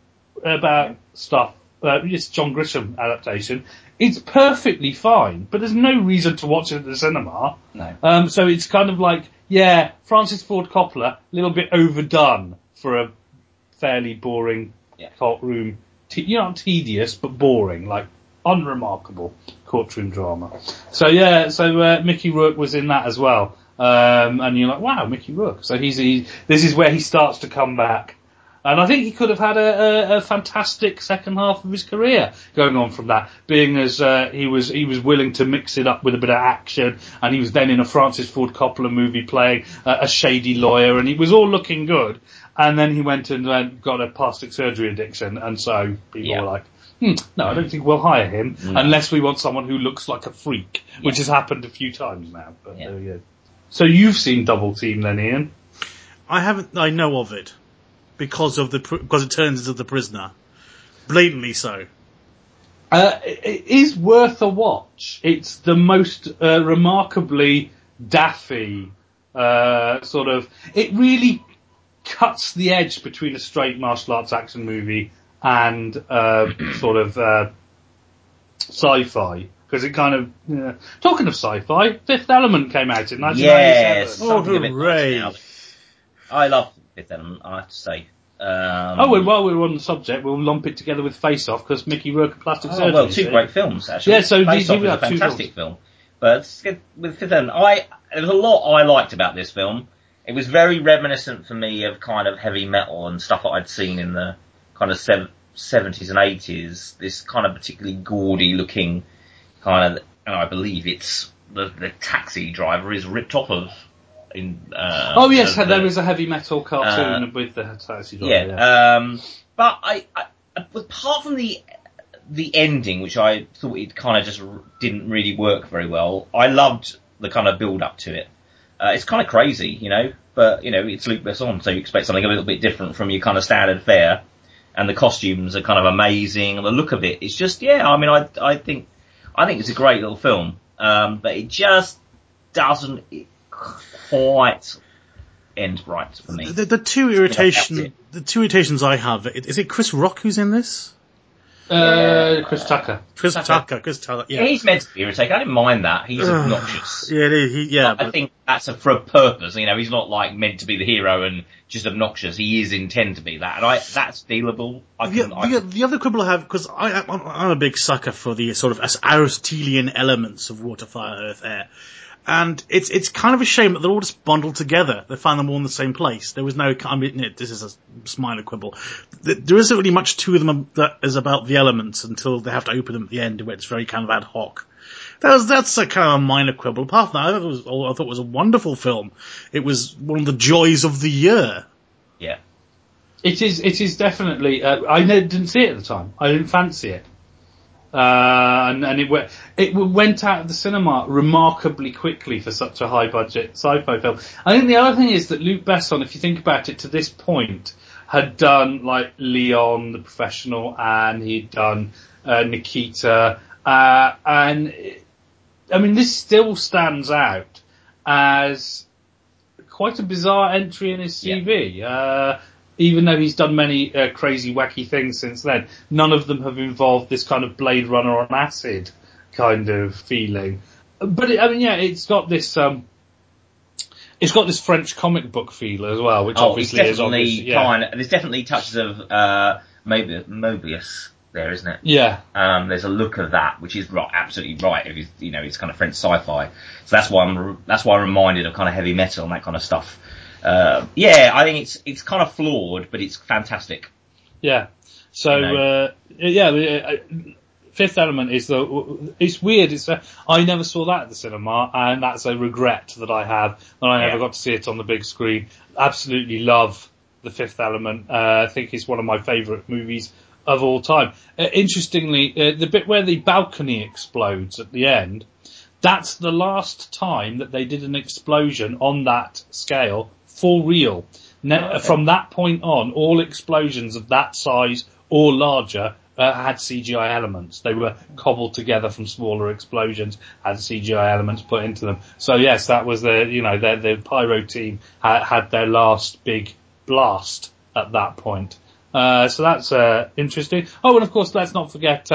stuff. It's John Grisham adaptation. It's perfectly fine, but there's no reason to watch it at the cinema. No. So it's kind of like, Francis Ford Coppola, a little bit overdone for a fairly boring courtroom, not tedious, but boring, like unremarkable courtroom drama. So Mickey Rourke was in that as well. And you're like, wow, Mickey Rourke. So this is where he starts to come back. And I think he could have had a fantastic second half of his career going on from that, being as he was willing to mix it up with a bit of action, and he was then in a Francis Ford Coppola movie playing a shady lawyer, and he was all looking good. And then he went and got a plastic surgery addiction, and so people were like, no, I don't think we'll hire him unless we want someone who looks like a freak, which has happened a few times now. But there we go. So you've seen Double Team then, Ian? I haven't. I know of it because it turns into The Prisoner, blatantly so. It is worth a watch. It's the most remarkably daffy sort of, it really cuts the edge between a straight martial arts action movie and sort of sci-fi. Because it kind of, talking of sci-fi, Fifth Element came out in 1997. Yes, I love Fifth Element, I have to say. And while we're on the subject, we'll lump it together with Face Off, because Mickey Rourke and plastic surgery. Well, two great films, actually. Yeah, so Face Off is a fantastic film. But with Fifth Element, there was a lot I liked about this film. It was very reminiscent for me of kind of heavy metal and stuff that I'd seen in the kind of 70s and 80s. This kind of particularly gaudy looking kind of, and I believe it's the taxi driver is ripped off of. There is a heavy metal cartoon with the taxi driver. Yeah. But I apart from the ending, which I thought it kind of just didn't really work very well, I loved the kind of build up to it. It's kind of crazy, but it's Luc Besson, so you expect something a little bit different from your kind of standard fare. And the costumes are kind of amazing, and the look of it, it's just I think it's a great little film, but it just doesn't quite end right for me. The two irritations I have, is it Chris Rock who's in this? Chris Tucker. Chris Tucker, yeah. He's meant to be irritating. I didn't mind that. He's obnoxious. Yeah, I think that's for a purpose. He's not like meant to be the hero and just obnoxious. He is intended to be that. And that's dealable. The other quibble I have, because I'm a big sucker for the sort of Aristotelian elements of Water, Fire, Earth, Air. And it's kind of a shame that they're all just bundled together. They find them all in the same place. There was no, this is a minor quibble. There isn't really much to them that is about the elements until they have to open them at the end, where it's very kind of ad hoc. That's a kind of a minor quibble. Apart from that, I thought it was a wonderful film. It was one of the joys of the year. Yeah. It is definitely, I didn't see it at the time. I didn't fancy it. And it went out of the cinema remarkably quickly for such a high-budget sci-fi film. I think the other thing is that Luc Besson, if you think about it, to this point, had done, like, Leon, The Professional, and he'd done Nikita. This still stands out as quite a bizarre entry in his CV. Yeah. Even though he's done many crazy, wacky things since then, none of them have involved this kind of Blade Runner on acid kind of feeling. But it's got this French comic book feel as well, which obviously is obvious. Yeah. There's definitely touches of Mobius there, isn't it? Yeah. There's a look of that, which is absolutely right. It's kind of French sci-fi, so that's why I'm reminded of kind of heavy metal and that kind of stuff. I think it's kind of flawed, but it's fantastic. Yeah. So Fifth Element is it's weird. I never saw that at the cinema, and that's a regret that I have. And I never got to see it on the big screen. Absolutely love the Fifth Element. I think it's one of my favourite movies of all time. Interestingly, the bit where the balcony explodes at the end. That's the last time that they did an explosion on that scale for real. From that point on, all explosions of that size or larger had CGI elements. They were cobbled together from smaller explosions, had CGI elements put into them. So yes, that was the pyro team had their last big blast at that point. So that's interesting. And of course, let's not forget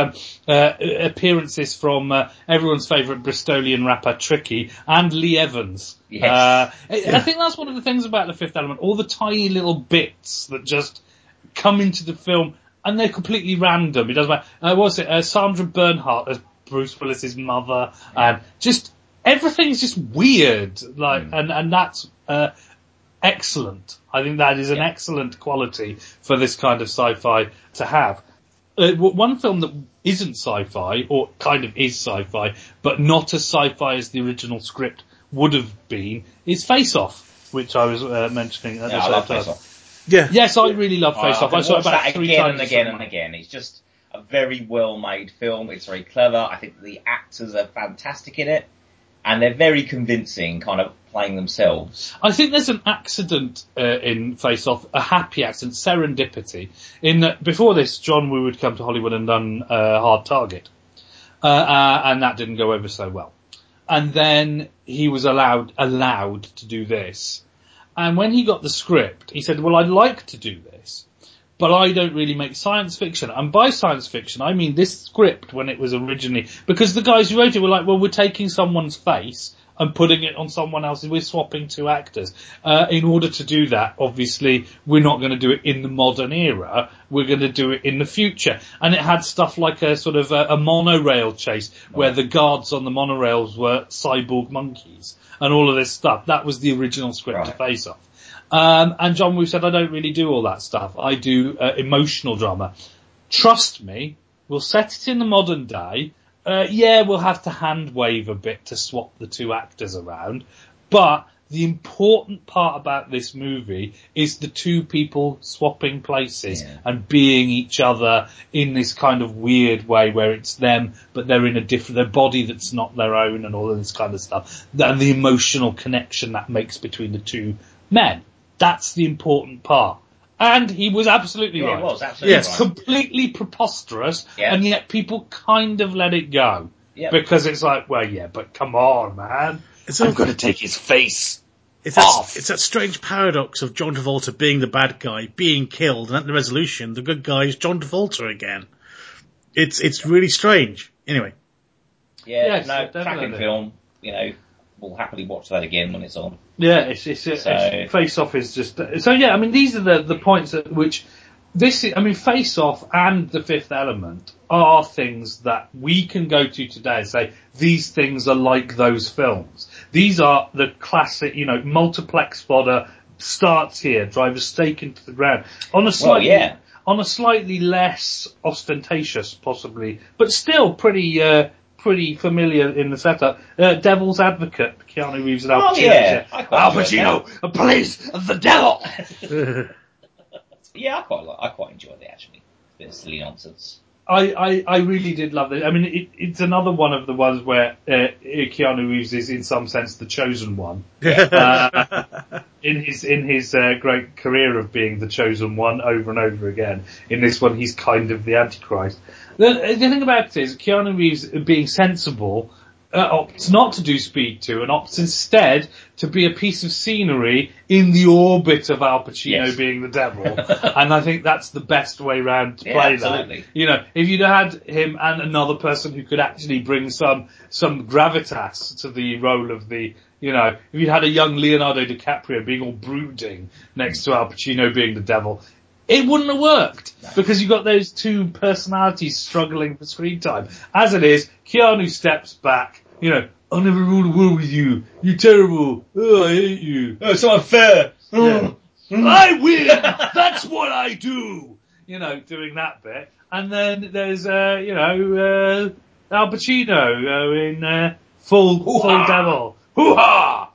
appearances from everyone's favourite Bristolian rapper Tricky and Lee Evans. Yes. I think that's one of the things about The Fifth Element, all the tiny little bits that just come into the film, and they're completely random. It doesn't matter. Sandra Bernhardt as Bruce Willis's mother, and just everything's just weird, and that's excellent. I think that is an excellent quality for this kind of sci-fi to have. One film that isn't sci-fi, or kind of is sci-fi, but not as sci-fi as the original script would have been, is Face Off, which I was mentioning. I love Face Off. Yeah. Yes, I really love Face Off. I saw it about 3 times. Again and again. It's just a very well-made film. It's very clever. I think the actors are fantastic in it. And they're very convincing, kind of playing themselves. I think there's an accident in Face Off, a happy accident, serendipity, in that before this, John Woo had come to Hollywood and done Hard Target. And that didn't go over so well. And then he was allowed to do this. And when he got the script, he said, well, I'd like to do this, but I don't really make science fiction. And by science fiction, I mean this script when it was originally, because the guys who wrote it were like, well, we're taking someone's face and putting it on someone else. We're swapping two actors. In order to do that, obviously, we're not going to do it in the modern era. We're going to do it in the future. And it had stuff like a sort of a monorail chase where the guards on the monorails were cyborg monkeys and all of this stuff. That was the original script to Face Off. And John Woo said, I don't really do all that stuff. I do emotional drama. Trust me, we'll set it in the modern day. We'll have to hand wave a bit to swap the two actors around. But the important part about this movie is the two people swapping places and being each other in this kind of weird way where it's them, but they're in a different, their body that's not their own and all of this kind of stuff. And the emotional connection that makes between the two men. That's the important part. And he was absolutely right. It was absolutely right. It's completely preposterous, and yet people kind of let it go. Yep. Because it's like, well, but come on, man. I've got to take his face off. It's that strange paradox of John Travolta being the bad guy, being killed, and at the resolution, the good guy is John Travolta again. It's really strange. Anyway. Cracking film, We'll happily watch that again when it's on. It's Face Off is just so. I mean, these are the points at which this is. I mean, Face Off and The Fifth Element are things that we can go to today and say these things are like those films. These are the classic, multiplex fodder. Starts here, drive a stake into the ground on a slightly less ostentatious, possibly, but still pretty familiar in the setup. Devil's Advocate, Keanu Reeves and Al Pacino. Al Pacino, police of the devil. I quite enjoyed it actually. It's a bit of silly nonsense. I really did love it. I mean, it's another one of the ones where Keanu Reeves is, in some sense, the chosen one. In his great career of being the chosen one over and over again. In this one, he's kind of the Antichrist. The thing about it is, Keanu Reeves, being sensible, opts not to do Speed 2 and opts instead to be a piece of scenery in the orbit of Al Pacino being the devil. And I think that's the best way round to play that. If you'd had him and another person who could actually bring some gravitas to the role of the... if you'd had a young Leonardo DiCaprio being all brooding next to Al Pacino being the devil... It wouldn't have worked because you've got those two personalities struggling for screen time. As it is, Keanu steps back, I'll never rule the world with you. You're terrible. Oh, I hate you. Oh, it's unfair. Yeah. I win. That's what I do. Doing that bit. And then there's, Al Pacino in full devil. Hoo-ha!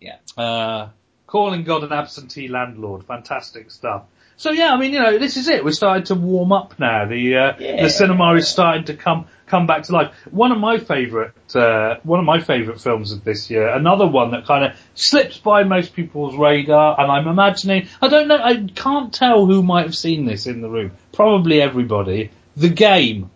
Yeah. Calling God an absentee landlord. Fantastic stuff. So this is it. We're starting to warm up now. The cinema is starting to come back to life. One of my favourite films of this year. Another one that kind of slips by most people's radar. And I'm imagining, I don't know, I can't tell who might have seen this in the room. Probably everybody. The Game.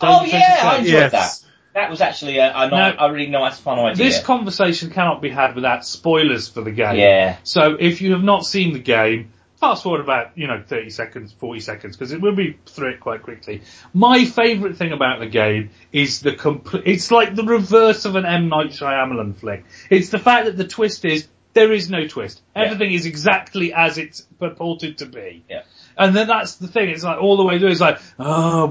I enjoyed that. That was actually a really nice, fun idea. This conversation cannot be had without spoilers for The Game. Yeah. So if you have not seen The Game, fast forward about 30 seconds, 40 seconds, because it will be through it quite quickly. My favourite thing about The Game is it's like the reverse of an M. Night Shyamalan flick. It's the fact that the twist is there is no twist. Everything is exactly as it's purported to be. Yeah. And then that's the thing. It's like all the way through. It's like,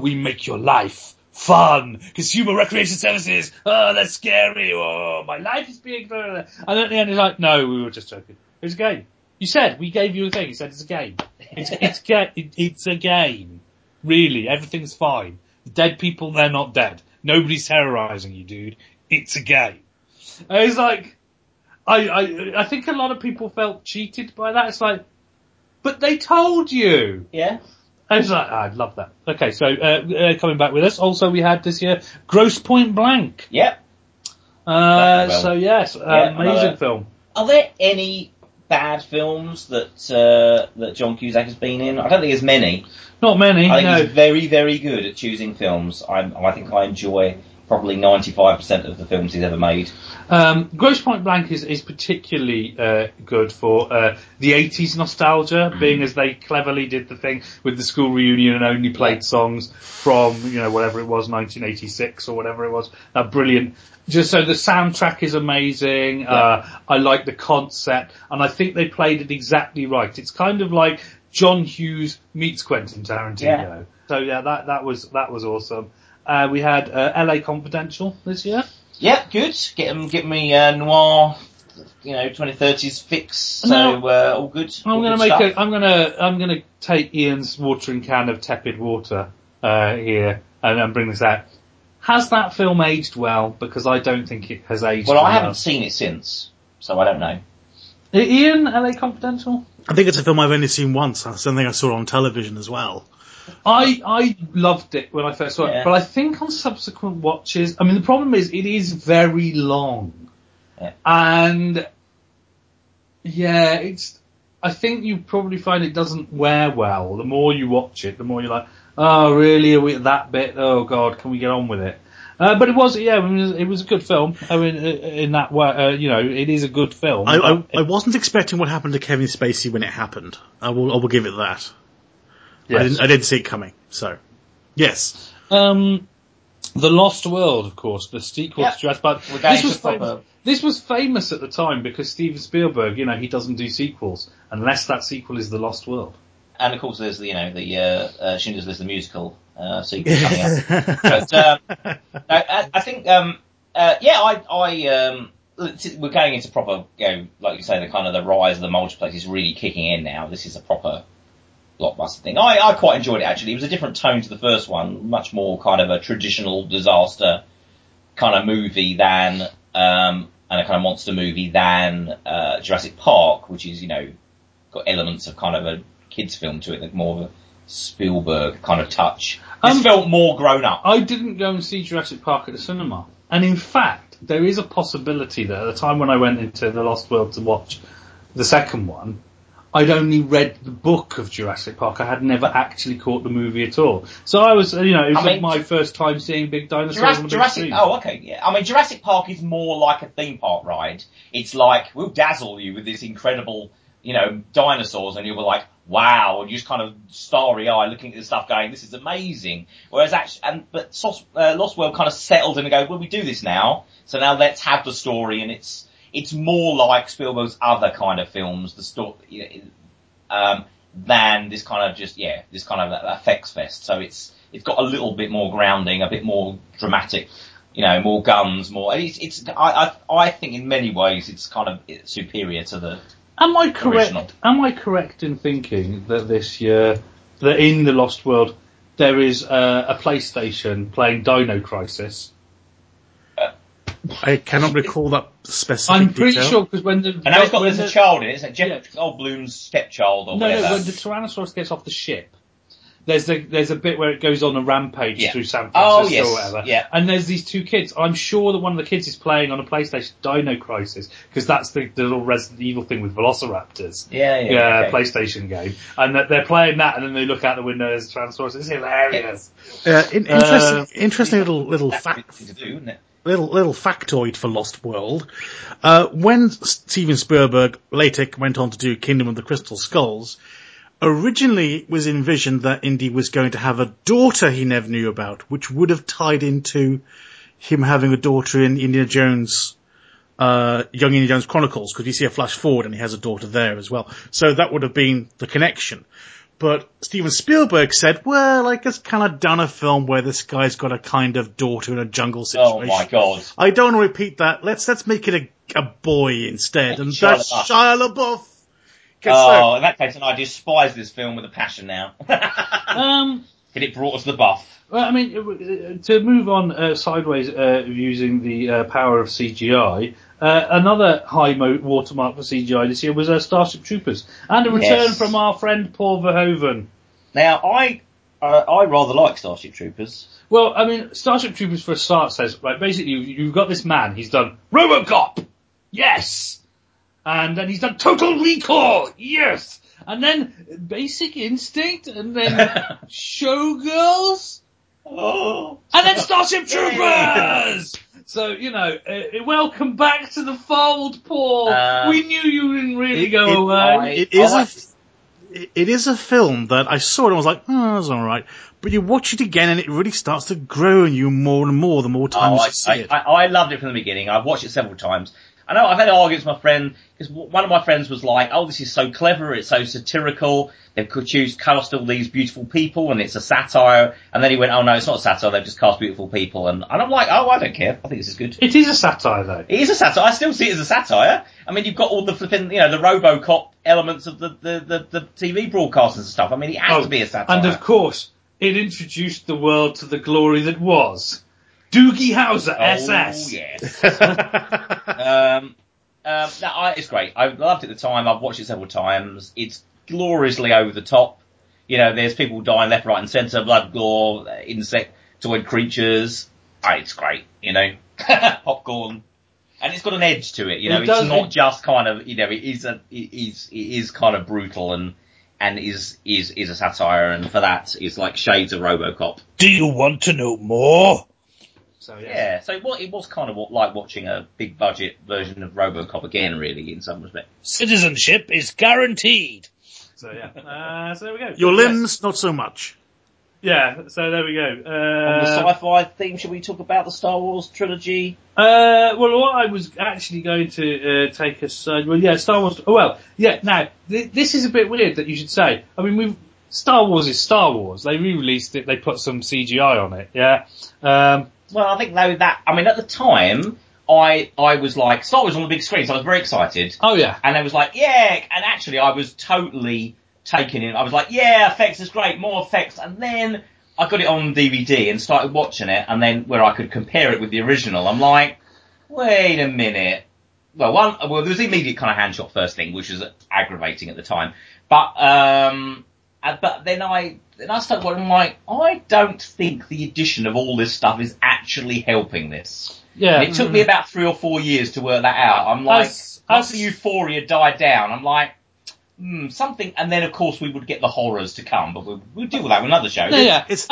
we make your life fun, consumer recreation services, that's scary, my life is being... Blah, blah, blah. And at the end it's like, no, we were just joking. It's a game. You said, we gave you a thing, you said it's a game. It's a game. Really, everything's fine. The dead people, they're not dead. Nobody's terrorising you, dude. It's a game. And it's like, I think a lot of people felt cheated by that. It's like, but they told you. Yeah. I was like, I'd love that. Okay, so coming back with us, also we had this year Gross Point Blank. Yep. Amazing film. Are there any bad films that John Cusack has been in? I don't think there's many. Not many. I think he's very, very good at choosing films. I think I enjoy probably 95% of the films he's ever made. Grosse Point Blank is particularly good for the 80s nostalgia, being as they cleverly did the thing with the school reunion and only played songs from, you know, whatever it was, 1986 or whatever it was. Brilliant. Just so the soundtrack is amazing. Yeah. I like the concept, and I think they played it exactly right. It's kind of like John Hughes meets Quentin Tarantino. Yeah. So yeah, that was awesome. We had LA Confidential this year. Yeah, good. Get me noir, you know, 2030s fix. So all good. I'm gonna take Ian's watering can of tepid water here and bring this out. Has that film aged well? Because I don't think it has aged well. Well, I haven't seen it since, so I don't know. Ian, LA Confidential? I think it's a film I've only seen once. That's something I saw on television as well. I loved it when I first saw it, but I think on subsequent watches, I mean, the problem is it is very long. Yeah. And, yeah, I think you probably find it doesn't wear well. The more you watch it, the more you're like, oh, really? Are we at that bit? Oh, God, can we get on with it? But it was a good film. I mean, in that way, you know, it is a good film. I wasn't expecting what happened to Kevin Spacey when it happened. I will give it that. Yes. I didn't see it coming. So, yes. The Lost World, of course, the sequel to Jurassic Park. This was famous at the time because Steven Spielberg, you know, he doesn't do sequels unless that sequel is The Lost World. And of course, there's the Schindler's List, the musical sequel coming up. But I think we're going into proper, you know, like you say, the kind of the rise of the multiplex is really kicking in now. This is a proper blockbuster thing. I quite enjoyed it actually. It was a different tone to the first one, much more kind of a traditional disaster kind of movie than and a kind of monster movie than Jurassic Park, which is, you know, got elements of kind of a kids film to it, like more of a Spielberg kind of touch. This felt more grown up. I didn't go and see Jurassic Park at the cinema, and in fact there is a possibility that at the time when I went into The Lost World to watch the second one, I'd only read the book of Jurassic Park. I had never actually caught the movie at all. So I was, you know, it was my first time seeing big dinosaurs on the big screen. Oh, okay, yeah. I mean, Jurassic Park is more like a theme park ride. It's like, we'll dazzle you with this incredible, you know, dinosaurs, and you'll be like, wow, and you just kind of starry-eyed looking at this stuff going, this is amazing. Whereas actually, but Lost World kind of settled in and go, well, we do this now, so now let's have the story, and it's more like Spielberg's other kind of films, the story, than this kind of just, yeah, this kind of effects fest. So it's got a little bit more grounding, a bit more dramatic, you know, more guns, more. I think in many ways it's kind of superior to the. Am I correct in thinking that this year, that in The Lost World, there is a PlayStation playing Dino Crisis? I cannot recall that specific detail. I'm pretty sure because when the... And now he's got there's a child in it, isn't it? Jeff Goldblum's stepchild or whatever. No, when the Tyrannosaurus gets off the ship, there's a bit where it goes on a rampage through San Francisco or whatever. Yeah. And there's these two kids. I'm sure that one of the kids is playing on a PlayStation Dino Crisis because that's the little Resident Evil thing with Velociraptors. Yeah, okay. PlayStation game. And that they're playing that, and then they look out the window, there's a Tyrannosaurus. It's hilarious. Interesting little fact. To do, isn't it? Little factoid for Lost World. When Steven Spielberg later went on to do Kingdom of the Crystal Skulls, originally it was envisioned that Indy was going to have a daughter he never knew about, which would have tied into him having a daughter in Indiana Jones, Young Indiana Jones Chronicles, because you see a flash forward and he has a daughter there as well. So that would have been the connection. But Steven Spielberg said, well, I guess kind of done a film where this guy's got a kind of daughter in a jungle situation. Oh, my God. I don't want to repeat that. Let's make it a boy instead. And that's Shia LaBeouf. Oh, in that case, and I despise this film with a passion now. Because it brought us the buff. Well, I mean, to move on sideways using the power of CGI, another high watermark for CGI this year was Starship Troopers, and a return from our friend Paul Verhoeven. Now, I rather like Starship Troopers. Well, I mean, Starship Troopers for a start says, right, basically, you've got this man, he's done RoboCop! Yes! And then he's done Total Recall! Yes! And then Basic Instinct, and then Showgirls, Oh. And then Starship Troopers! So, you know, welcome back to the fold, Paul. We knew you didn't really go away. It is a film that I saw and I was like, oh, that's all right. But you watch it again and it really starts to grow on you more and more the more times you see it. I loved it from the beginning. I've watched it several times. I know I've had arguments with my friend, because one of my friends was like, oh, this is so clever, it's so satirical, they've cast all these beautiful people, and it's a satire, and then he went, oh no, it's not a satire, they've just cast beautiful people, and I'm like, oh, I don't care, I think this is good. It is a satire, though. It is a satire, I still see it as a satire. I mean, you've got all the flipping, the RoboCop elements of the TV broadcasts and stuff, I mean, it has to be a satire. And of course, it introduced the world to the glory that was. Doogie Howser, SS. Oh, yes. It's great. I loved it at the time. I've watched it several times. It's gloriously over the top. You know, there's people dying left, right and centre, blood, gore, insectoid creatures. It's great, popcorn. And it's got an edge to it, It's not just kind of, it is kind of brutal and is a satire. And for that, it's like shades of RoboCop. Do you want to know more? So, yeah, so it was kind of like watching a big budget version of RoboCop again, really, in some respect. Citizenship is guaranteed. So, yeah. So there we go. Your limbs, not so much. Yeah, so there we go. On the sci-fi theme, should we talk about the Star Wars trilogy? Well, what I was actually going to take aside... Well, yeah, Star Wars... Oh, well, yeah, now, this is a bit weird that you should say. I mean, Star Wars is Star Wars. They re-released it, they put some CGI on it, yeah? Well, I think though at the time, I was like, Star Wars on the big screen, so I was very excited. Oh yeah. And I was like, yeah, and actually I was totally taken in. I was like, yeah, effects is great, more effects. And then I got it on DVD and started watching it, and then where I could compare it with the original, I'm like, wait a minute. Well, there was the immediate kind of handshot first thing, which was aggravating at the time. But then I started wondering, I don't think the addition of all this stuff is actually helping this. Yeah. And it took me about 3 or 4 years to work that out. I'm like, once the euphoria died down, I'm like, something. And then, of course, we would get the horrors to come, but we'll deal with that in another show. Yeah. As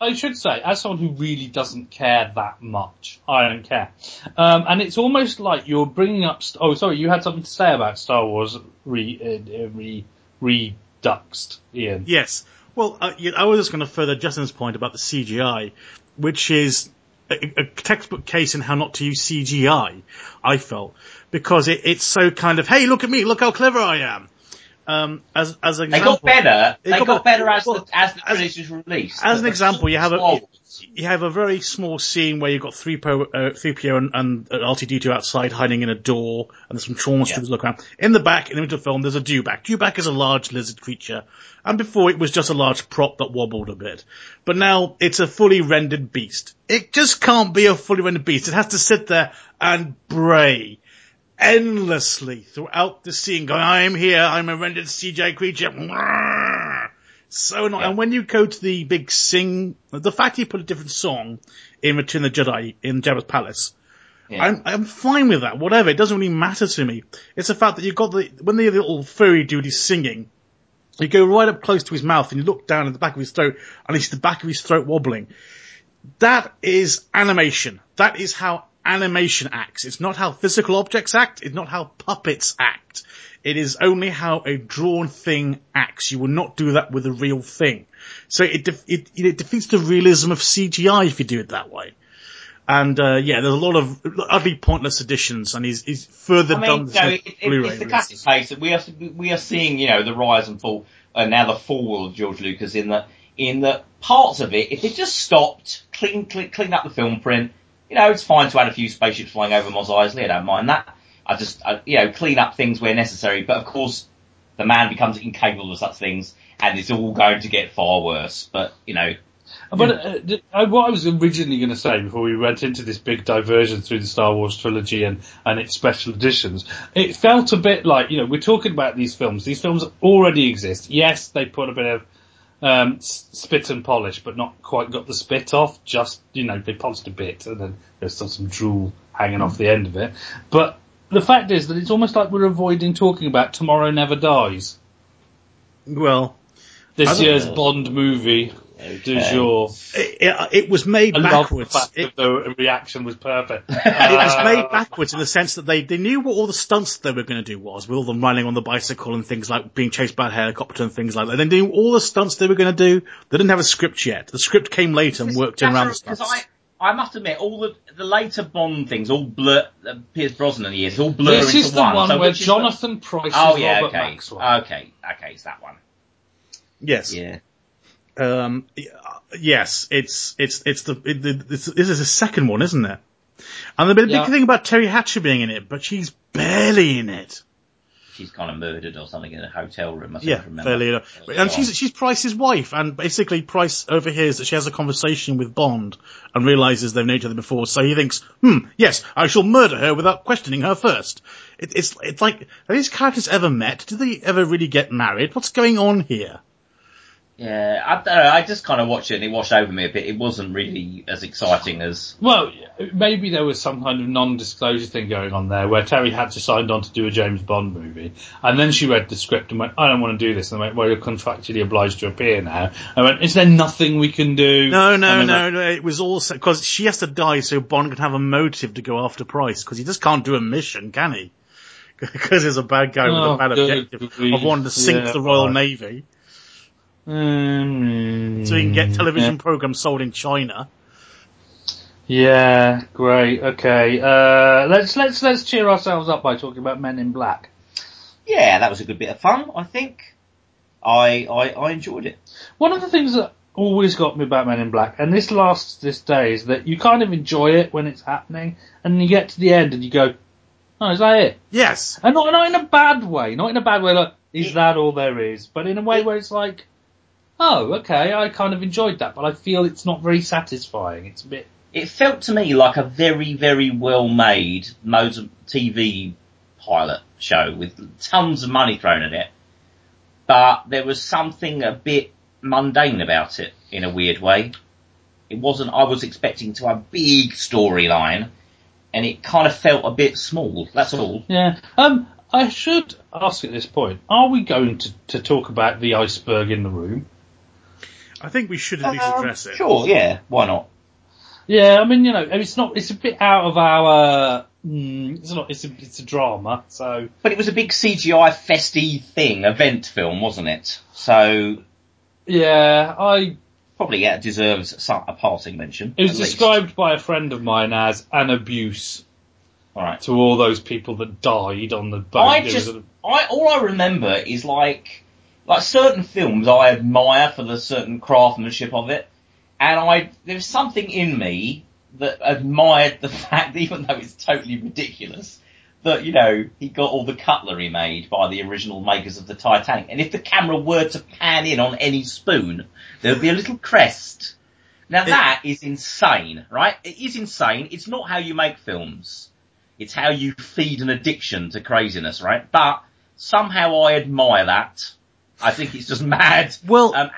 I should say, as someone who really doesn't care that much, I don't care. And it's almost like you're bringing up... Oh, sorry, you had something to say about Star Wars Duxed, Ian. Yes. Well, I was just going to further Justin's point about the CGI, which is a textbook case in how not to use CGI, I felt, because it's so kind of, hey, look at me, look how clever I am. As an example, they got better as the release. As an example, you have a very small scene where you've got 3PO and R2-D2 outside hiding in a door, and there's some stormtroopers looking around. In the back, in the middle of the film, there's a dewback. Dewback is a large lizard creature, and before it was just a large prop that wobbled a bit. But now it's a fully rendered beast. It just can't be a fully rendered beast. It has to sit there and bray endlessly throughout the scene, going, I'm here, I'm a rendered CGI creature. So annoying. Yeah. And when you go to the big sing, the fact you put a different song in Return of the Jedi in Jabba's Palace, yeah. I'm fine with that, whatever, it doesn't really matter to me. It's the fact that you've got when the little furry dude is singing, you go right up close to his mouth and you look down at the back of his throat and it's the back of his throat wobbling. That is animation. That is how animation acts. It's not how physical objects act. It's not how puppets act. It is only how a drawn thing acts. You will not do that with a real thing. So it defeats the realism of CGI if you do it that way. And there's a lot of utterly pointless additions, and he's further done. Blu-ray. It's the classic case that we are seeing, the rise and fall, and now the fall of George Lucas in the parts of it. If it just stopped, clean up the film print. It's fine to add a few spaceships flying over Mos Eisley. I don't mind that. I just, clean up things where necessary. But, of course, the man becomes incapable of such things, and it's all going to get far worse. But, what I was originally going to say before we went into this big diversion through the Star Wars trilogy and its special editions, it felt a bit like, we're talking about these films. These films already exist. Yes, they put a bit of spit and polish, but not quite got the spit off, just, they polished a bit, and then there's still some drool hanging off the end of it. But the fact is that it's almost like we're avoiding talking about Tomorrow Never Dies. Well, this year's Bond movie. It was made backwards. The reaction was perfect. It was made backwards in the sense that they knew what all the stunts they were going to do was, with all them running on the bicycle and things like being chased by a helicopter and things like that. They knew all the stunts they were going to do. They didn't have a script yet. The script came later and worked around the stunts. I must admit, all the later Bond things, all blur. Pierce Brosnan years, all blur into one. This is the one where Jonathan Pryce is Robert Maxwell. Okay, it's that one. Yes. Yeah. Yes, this is the second one, isn't it? And the big thing about Terry Hatcher being in it, but she's barely in it. She's kind of murdered or something in a hotel room. I don't remember. Fairly enough. And she's Price's wife, and basically Price overhears that she has a conversation with Bond and realizes they've known each other before. So he thinks, yes, I shall murder her without questioning her first. It's like, have these characters ever met? Do they ever really get married? What's going on here? Yeah, I don't know, I just kind of watched it and it washed over me a bit. It wasn't really as exciting as... Well, maybe there was some kind of non-disclosure thing going on there where Terry Hatcher signed on to do a James Bond movie, and then she read the script and went, I don't want to do this. And I went, well, you're contractually obliged to appear now. I went, is there nothing we can do? No, it was also... Because she has to die so Bond can have a motive to go after Price, because he just can't do a mission, can he? Because he's a bad guy with a bad objective of wanting to sink the Royal Navy. So you can get television programs sold in China. Yeah, great. Okay, let's cheer ourselves up by talking about Men in Black. Yeah, that was a good bit of fun. I think I enjoyed it. One of the things that always got me about Men in Black, and this lasts this day, is that you kind of enjoy it when it's happening, and you get to the end and you go, "Oh, is that it?" Yes, and not in a bad way. Not in a bad way. Like, is that all there is? But in a way where it's like, oh, okay, I kind of enjoyed that, but I feel it's not very satisfying. It's a bit... It felt to me like a very, very well-made motor TV pilot show with tons of money thrown at it, but there was something a bit mundane about it in a weird way. It wasn't... I was expecting to have a big storyline, and it kind of felt a bit small, that's all. Yeah. I should ask at this point, are we going to talk about the iceberg in the room? I think we should at least address it. Sure, yeah, why not? Yeah, I mean, you know, it's not. It's a bit out of our... it's not. It's a drama, so... But it was a big CGI festy thing, event film, wasn't it? So... Yeah, Probably deserves a passing mention. It was described by a friend of mine as an abuse... All right. To all those people that died on the boat. All I remember is like certain films I admire for the certain craftsmanship of it, and there's something in me that admired the fact that, even though it's totally ridiculous, that, you know, he got all the cutlery made by the original makers of the Titanic, and if the camera were to pan in on any spoon, there would be a little crest. Now that is insane, right? It is insane. It's not how you make films. It's how you feed an addiction to craziness, right? But somehow I admire that. I think it's just mad. Well, but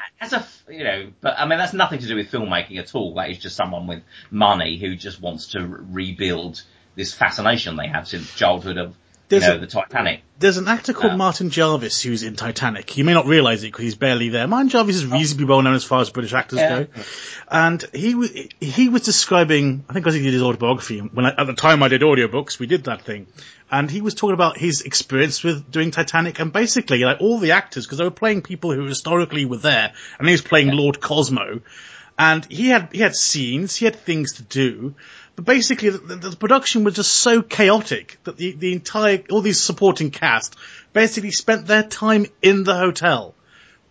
I mean, that's nothing to do with filmmaking at all. That is just someone with money who just wants to rebuild this fascination they have since childhood of, the Titanic. There's an actor called Martin Jarvis who's in Titanic. You may not realise it because he's barely there. Martin Jarvis is reasonably well known as far as British actors go. And he was describing, I think he did his autobiography. At the time I did audiobooks, we did that thing. And he was talking about his experience with doing Titanic, and basically like all the actors, because they were playing people who historically were there, and he was playing Lord Cosmo. And he had scenes, he had things to do. But basically, the production was just so chaotic that the entire, all these supporting cast basically spent their time in the hotel.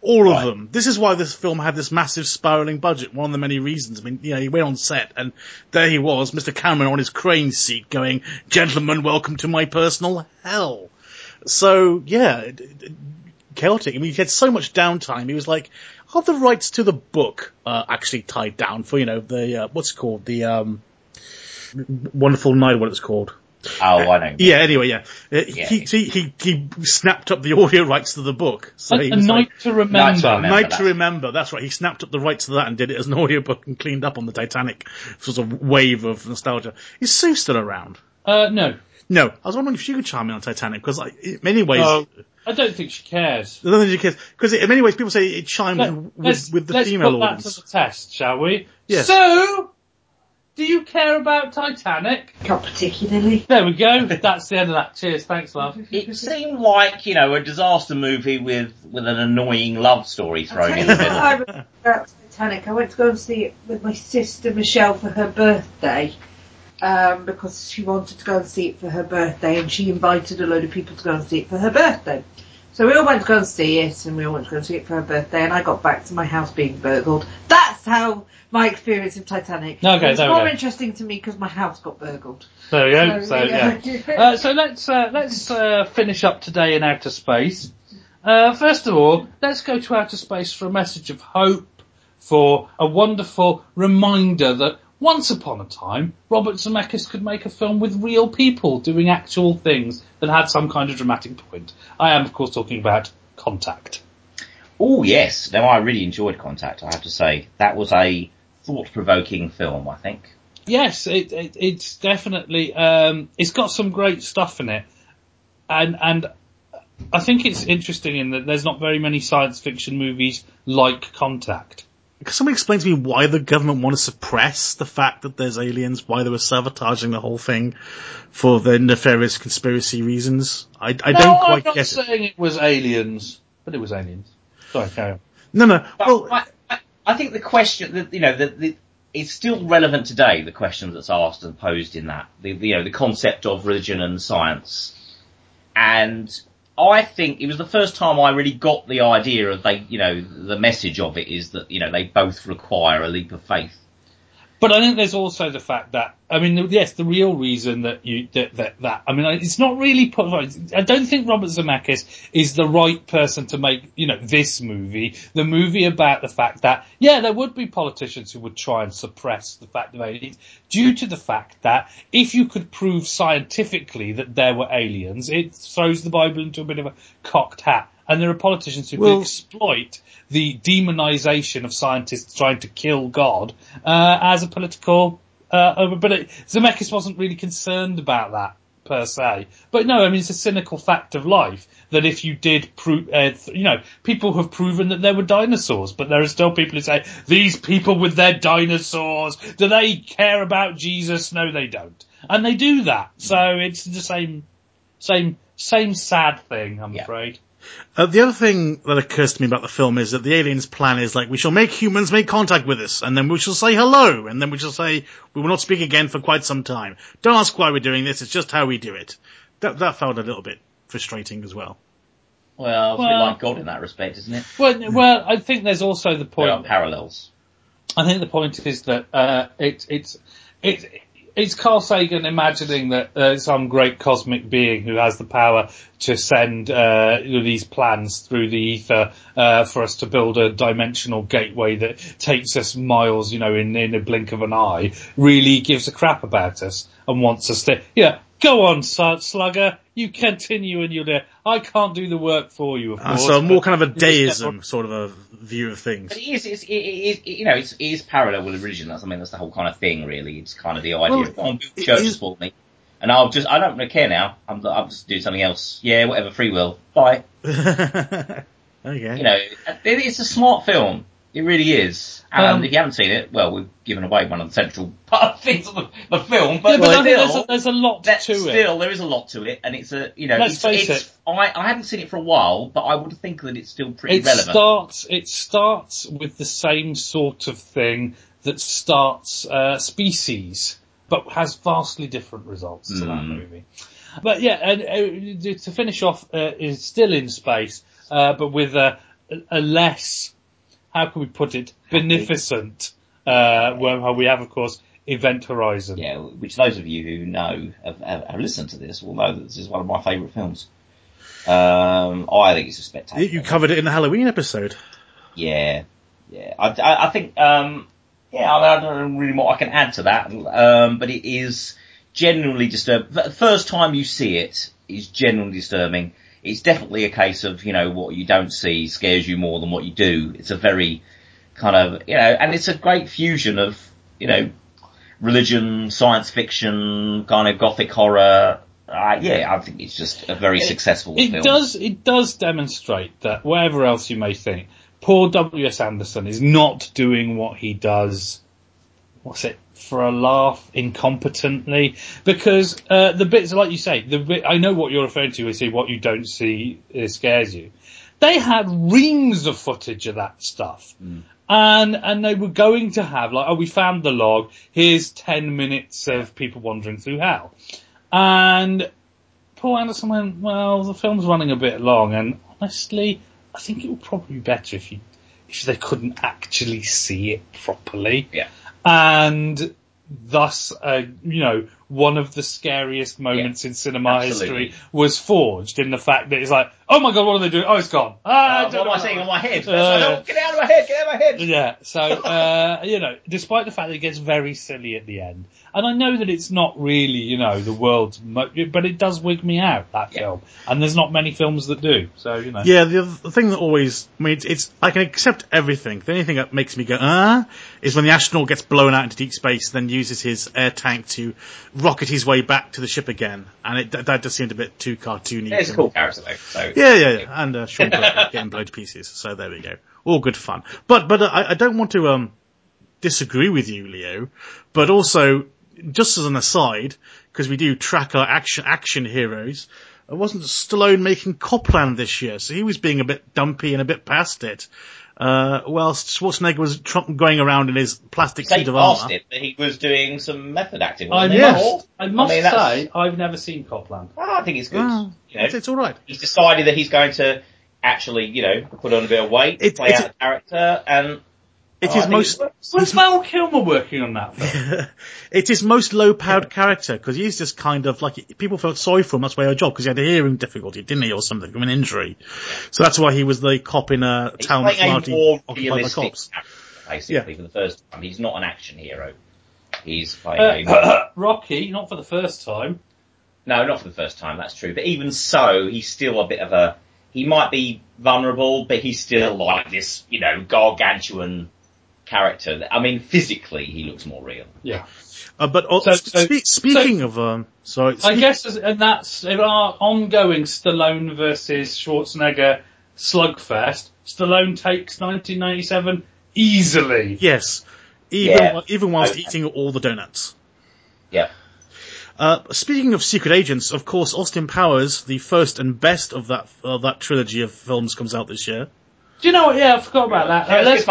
All of them. This is why this film had this massive spiraling budget, one of the many reasons. I mean, you know, he went on set and there he was, Mr. Cameron on his crane seat going, "Gentlemen, welcome to my personal hell." So, yeah, chaotic. I mean, he had so much downtime. He was like, are the rights to the book actually tied down for, you know, the, what's it called? The, Wonderful Night, what it's called. Oh, I know. Yeah, anyway, yeah. He snapped up the audio rights to the book. So Night to Remember. That's right. He snapped up the rights to that and did it as an audiobook and cleaned up on the Titanic sort of wave of nostalgia. Is Sue still around? No. No, I was wondering if she could charm me on Titanic, because like, in many ways... I don't think she cares. I don't think she cares, because in many ways people say it chimed with the female audience. Let's put that to the test, shall we? Yes. So, do you care about Titanic? Not particularly. There we go. That's the end of that. Cheers. Thanks, love. It seemed like, you know, a disaster movie with an annoying love story thrown in the middle. I remember about Titanic. I went to go and see it with my sister Michelle for her birthday. Because she wanted to go and see it for her birthday, and she invited a load of people to go and see it for her birthday. So we all went to go and see it, and we all went to go and see it for her birthday, and I got back to my house being burgled. That's how my experience of Titanic. Okay, it's more interesting to me because my house got burgled. There we go. So yeah. So let's finish up today in outer space. First of all, let's go to outer space for a message of hope, for a wonderful reminder that once upon a time, Robert Zemeckis could make a film with real people doing actual things that had some kind of dramatic point. I am, of course, talking about Contact. Oh, yes. No, I really enjoyed Contact, I have to say. That was a thought-provoking film, I think. Yes, it's definitely... it's got some great stuff in it. And I think it's interesting in that there's not very many science fiction movies like Contact. Can someone explain to me why the government want to suppress the fact that there's aliens, why they were sabotaging the whole thing for their nefarious conspiracy reasons? I don't quite get it. I'm not saying it was aliens, but it was aliens. Sorry, carry on. No. Well, I think the question, it's still relevant today, the question that's asked and posed in that, the concept of religion and science. And I think it was the first time I really got the idea of the message of it is that, they both require a leap of faith. But I think there's also the fact that, yes, the real reason it's not really put, I don't think Robert Zemeckis is the right person to make, this movie, the movie about the fact that, yeah, there would be politicians who would try and suppress the fact of aliens due to the fact that if you could prove scientifically that there were aliens, it throws the Bible into a bit of a cocked hat. And there are politicians who can exploit the demonization of scientists trying to kill God as a political... But Zemeckis wasn't really concerned about that, per se. But no, it's a cynical fact of life that if you did prove... people have proven that there were dinosaurs, but there are still people who say, these people with their dinosaurs, do they care about Jesus? No, they don't. And they do that. So it's the same sad thing, I'm afraid. The other thing that occurs to me about the film is that the aliens' plan is like, we shall make humans make contact with us, and then we shall say hello, and then we shall say, we will not speak again for quite some time. Don't ask why we're doing this, it's just how we do it. That felt a little bit frustrating as well. Well, it's a bit like God in that respect, isn't it? Well, I think there's also the point... There are parallels. I think the point is that it's Carl Sagan imagining that some great cosmic being who has the power to send these plans through the ether for us to build a dimensional gateway that takes us miles, in a blink of an eye, really gives a crap about us and wants us to... Yeah, go on, slugger, you continue and you'll do it. I can't do the work for you, of course. So more kind of a deism sort of a view of things. But it is parallel with religion. That's the whole kind of thing, really. It's kind of the idea of churches for me. And I don't really care now. I'll just do something else. Yeah, whatever, free will. Bye. Okay. It's a smart film. It really is. And if you haven't seen it, well, we've given away one of the central things of the film. But, there is a lot to it. And it's a, I haven't seen it for a while, but I would think that it's still pretty relevant. It starts with the same sort of thing that starts Species, but has vastly different results to that movie. But yeah, and to finish off, is still in space, but with a less... How can we put it? Beneficent. Well, we have, of course, Event Horizon. Yeah, which those of you who know have listened to this will know that this is one of my favourite films. I think it's a spectacular. You covered it in the Halloween episode. Yeah. I think. I don't know really what I can add to that. But it is generally disturbing. The first time you see it is generally disturbing. It's definitely a case of, what you don't see scares you more than what you do. It's a very kind of, and it's a great fusion of, religion, science fiction, kind of gothic horror, Yeah, I think it's just a very successful film. It does demonstrate that, whatever else you may think, Paul W.S. Anderson is not doing what he does, for a laugh, incompetently, because the bits, like you say, I know what you're referring to, is what you don't see scares you. They had reams of footage of that stuff. Mm. And they were going to have, we found the log, here's 10 minutes of people wandering through hell. And Paul Anderson went, well, the film's running a bit long, and honestly, I think it would probably be better if they couldn't actually see it properly. Yeah. And thus, one of the scariest moments in cinema history was forged in the fact that it's like, oh my God, what are they doing? Oh, it's gone. What am I saying on my head? Get out of my head, get out of my head. Yeah, so, despite the fact that it gets very silly at the end, and I know that it's not really, the world's, but it does wig me out, that film. And there's not many films that do, so, Yeah, the other thing that always, I can accept everything. The only thing that makes me go, is when the astronaut gets blown out into deep space, then uses his air tank to rocket his way back to the ship again, and that just seemed a bit too cartoony. Yeah, it's a cool character though. So. Yeah, and Sean Connery getting blown to pieces. So there we go, all good fun. But I don't want to disagree with you, Leo. But also, just as an aside, because we do track our action heroes, it wasn't Stallone making Copland this year, so he was being a bit dumpy and a bit past it. Whilst Schwarzenegger was going around in his plastic suit of armour. He was doing some method acting. I must say, I've never seen Copland. I think it's good. It's all right. He's decided that he's going to actually, put on a bit of weight, play out the character, and... Was Val Kilmer working on that film? It is most low-powered character, because he's just kind of people felt sorry for him, that's why he had a job, because he had a hearing difficulty, didn't he, or something, from an injury. So that's why he was the cop in a town that's largely occupied by cops. Basically, for the first time. He's not an action hero. He's playing Rocky, not for the first time. No, not for the first time, that's true. But even so, he's still a bit of a... He might be vulnerable, but he's still like this, gargantuan... character. Physically, he looks more real. Yeah. But also, I guess that's our ongoing Stallone versus Schwarzenegger slugfest. Stallone takes 1997 easily. Yes. Even whilst eating all the donuts. Yeah. Speaking of secret agents, of course, Austin Powers, the first and best of that trilogy of films, comes out this year. Do you know what? Yeah, I forgot about that. Yeah, let's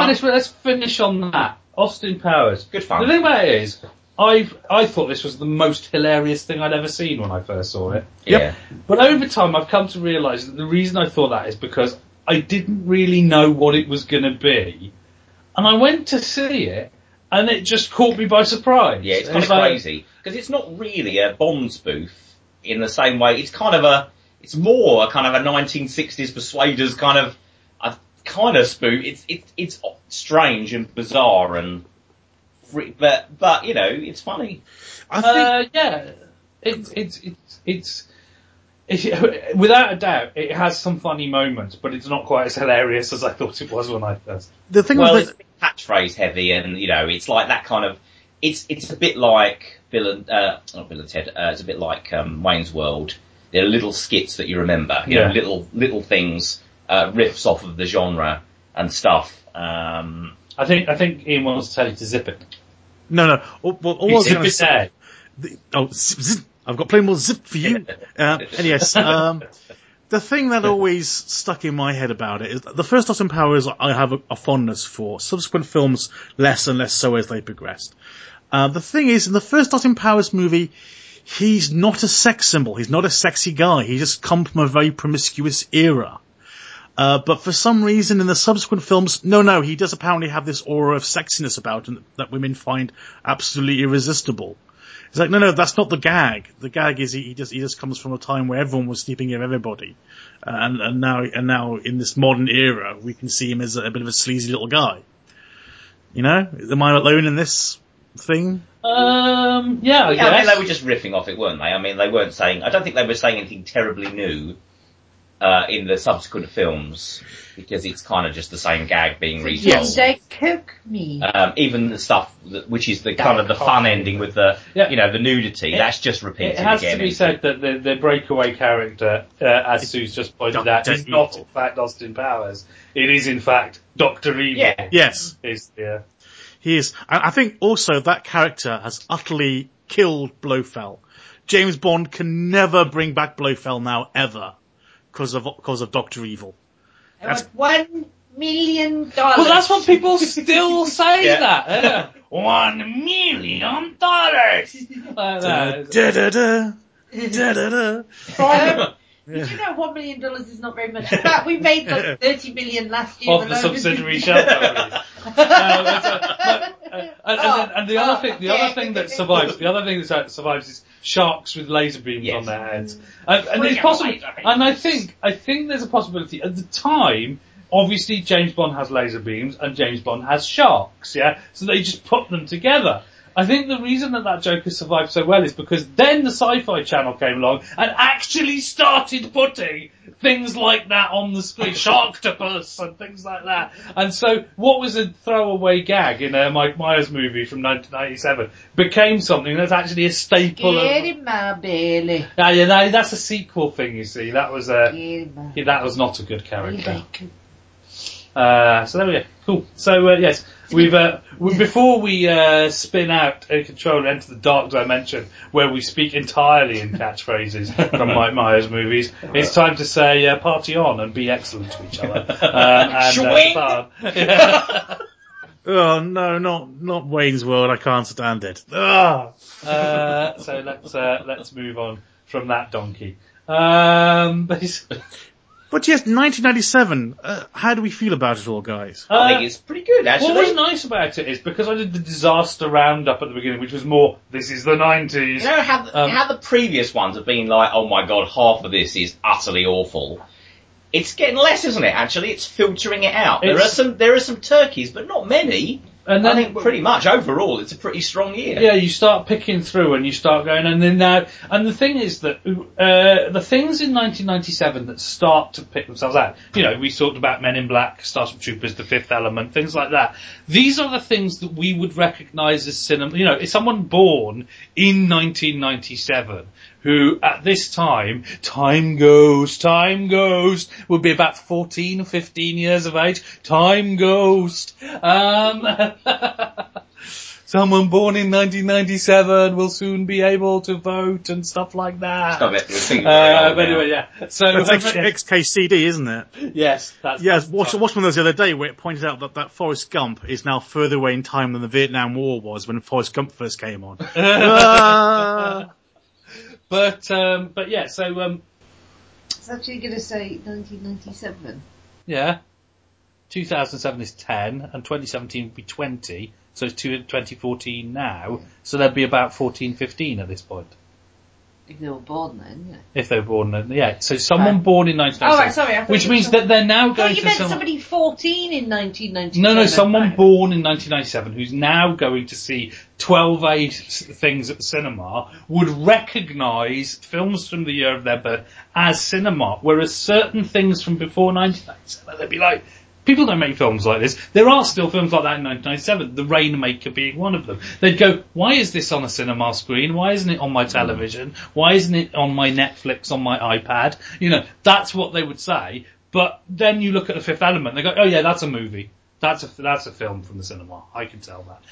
finish on that. Austin Powers. Good fun. The thing about it is, I thought this was the most hilarious thing I'd ever seen when I first saw it. Yeah. But over time, I've come to realise that the reason I thought that is because I didn't really know what it was going to be. And I went to see it, and it just caught me by surprise. Yeah, it's kind of crazy. Because it's not really a Bond spoof in the same way. It's kind of it's more a kind of a 1960s Persuaders kind of... spoof. It's strange and bizarre and free, but it's funny. I think it's without a doubt it has some funny moments, but it's not quite as hilarious as I thought it was when I first. The thing was it's catchphrase heavy, and it's like that kind of. It's a bit like Bill and Ted. It's a bit like Wayne's World. There are little skits that you remember. Little things. Riffs off of the genre and stuff. I think Ian wants to tell you to zip it. No. I've got plenty more zip for you. And yes, the thing that always stuck in my head about it is the first Austin Powers I have a fondness for. Subsequent films less and less so as they progressed. The thing is, in the first Austin Powers movie, he's not a sex symbol. He's not a sexy guy. He's just come from a very promiscuous era. But for some reason in the subsequent films, no, he does apparently have this aura of sexiness about him that women find absolutely irresistible. It's like, no, that's not the gag. The gag is he just comes from a time where everyone was sleeping with everybody. And now in this modern era, we can see him as a bit of a sleazy little guy. Am I alone in this thing? I guess. They were just riffing off it, weren't they? They weren't saying anything terribly new. in the subsequent films, because it's kind of just the same gag being retold. Yes, they cook me. Even the stuff that, which is the kind of the fun ending with the you know, the nudity, that's just repeated again. It has to be said that the breakaway character, as Sue's just pointed out, is not in fact Austin Powers. It is in fact Dr. Evil. Yeah. Yes, he is. And I think also that character has utterly killed Blofeld. James Bond can never bring back Blofeld now, ever. Because of Dr. Evil. That's $1 million. Well, that's what people still say that. $1 million. Like that. Did you know $1 million is not very much? In fact, we made like 30 million last year. Of the subsidiary shell companies. The other thing that survives is sharks with laser beams on their heads. And it's possible. And I think there's a possibility at the time. Obviously, James Bond has laser beams and James Bond has sharks. Yeah, so they just put them together. I think the reason that joke has survived so well is because then the Sci-Fi Channel came along and actually started putting things like that on the screen, Sharktopus and things like that. And so what was a throwaway gag in a Mike Myers movie from 1997 became something that's actually a staple. Get in my belly. No, that's a sequel thing, you see. That was not a good character. So there we go. Cool. So yes. Before we spin out and control and enter the dark dimension where we speak entirely in catchphrases from Mike Myers movies, it's time to say party on and be excellent to each other. Oh no, not Wayne's World! I can't stand it. So let's move on from that donkey. But yes, 1997, how do we feel about it all, guys? I think it's pretty good, actually. What was nice about it is, because I did the disaster roundup at the beginning, which was more, this is the 90s. You know how the previous ones have been like, oh my god, half of this is utterly awful. It's getting less, isn't it, actually? It's filtering it out. There are some turkeys, but not many. And then, I think pretty much overall, it's a pretty strong year. Yeah, you start picking through and you start going, and then now, and the thing is that the things in 1997 that start to pick themselves out, you know, we talked about Men in Black, Starship Troopers, The Fifth Element, things like that. These are the things that we would recognise as cinema. You know, if someone born in 1997 who at this time, Time Ghost, would be about 14 or 15 years of age. Time Ghost. Someone born in 1997 will soon be able to vote and stuff like that. Stop it. So that's XKCD, isn't it? Yes. Yes, watched one of those the other day where it pointed out that Forrest Gump is now further away in time than the Vietnam War was when Forrest Gump first came on. But I was actually going to say 1997. Yeah. 2007 is 10, and 2017 would be 20, so it's 2014 now, so they'd be about 14, 15 at this point. If they were born then, yeah. So someone born in 1997. Oh, right, sorry. Which means that they're now going to... somebody 14 in 1997. No, someone born in 1997 who's now going to see 12A things at the cinema would recognise films from the year of their birth as cinema, whereas certain things from before 1997, they'd be like... People don't make films like this. There are still films like that in 1997, The Rainmaker being one of them. They'd go, why is this on a cinema screen? Why isn't it on my television? Why isn't it on my Netflix, on my iPad? You know, that's what they would say. But then you look at The Fifth Element, they go, oh yeah, that's a movie. That's a film from the cinema. I can tell that.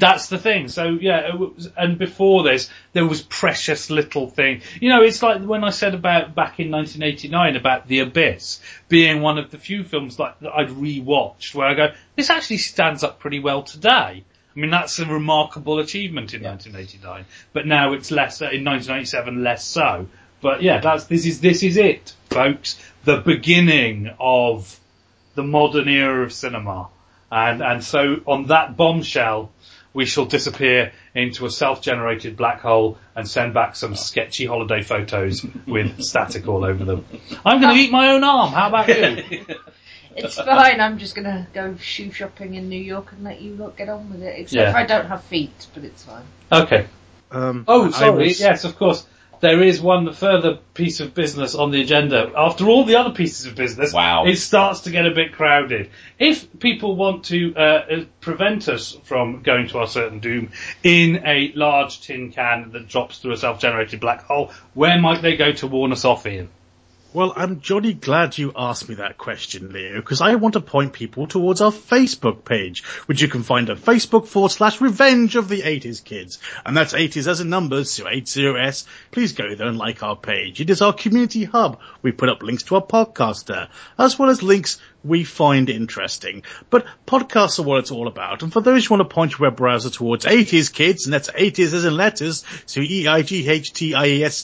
That's the thing. So yeah, and before this, there was precious little thing. You know, it's like when I said about back in 1989 about The Abyss being one of the few films that I'd rewatched where I go, this actually stands up pretty well today. I mean, that's a remarkable achievement in 1989, but now it's less in 1997, less so. But yeah, this is it, folks. The beginning of the modern era of cinema. And so on that bombshell, we shall disappear into a self-generated black hole and send back some sketchy holiday photos with static all over them. I'm going to eat my own arm. How about you? It's fine. I'm just going to go shoe shopping in New York and let you lot get on with it. Except I don't have feet, but it's fine. Okay. Yes, of course. there is one further piece of business on the agenda. After all the other pieces of business, it starts to get a bit crowded. If people want to prevent us from going to our certain doom in a large tin can that drops through a self-generated black hole, where might they go to warn us off, Ian? Well, I'm jolly glad you asked me that question, Leo, because I want to point people towards our Facebook page, which you can find at facebook.com/Revenge of the 80s Kids. And that's 80s as in numbers, so 80s. Please go there and like our page. It is our community hub. We put up links to our podcast there, as well as links we find interesting. But podcasts are what it's all about. And for those who want to point your web browser towards 80s Kids, and that's 80s as in letters, so eighties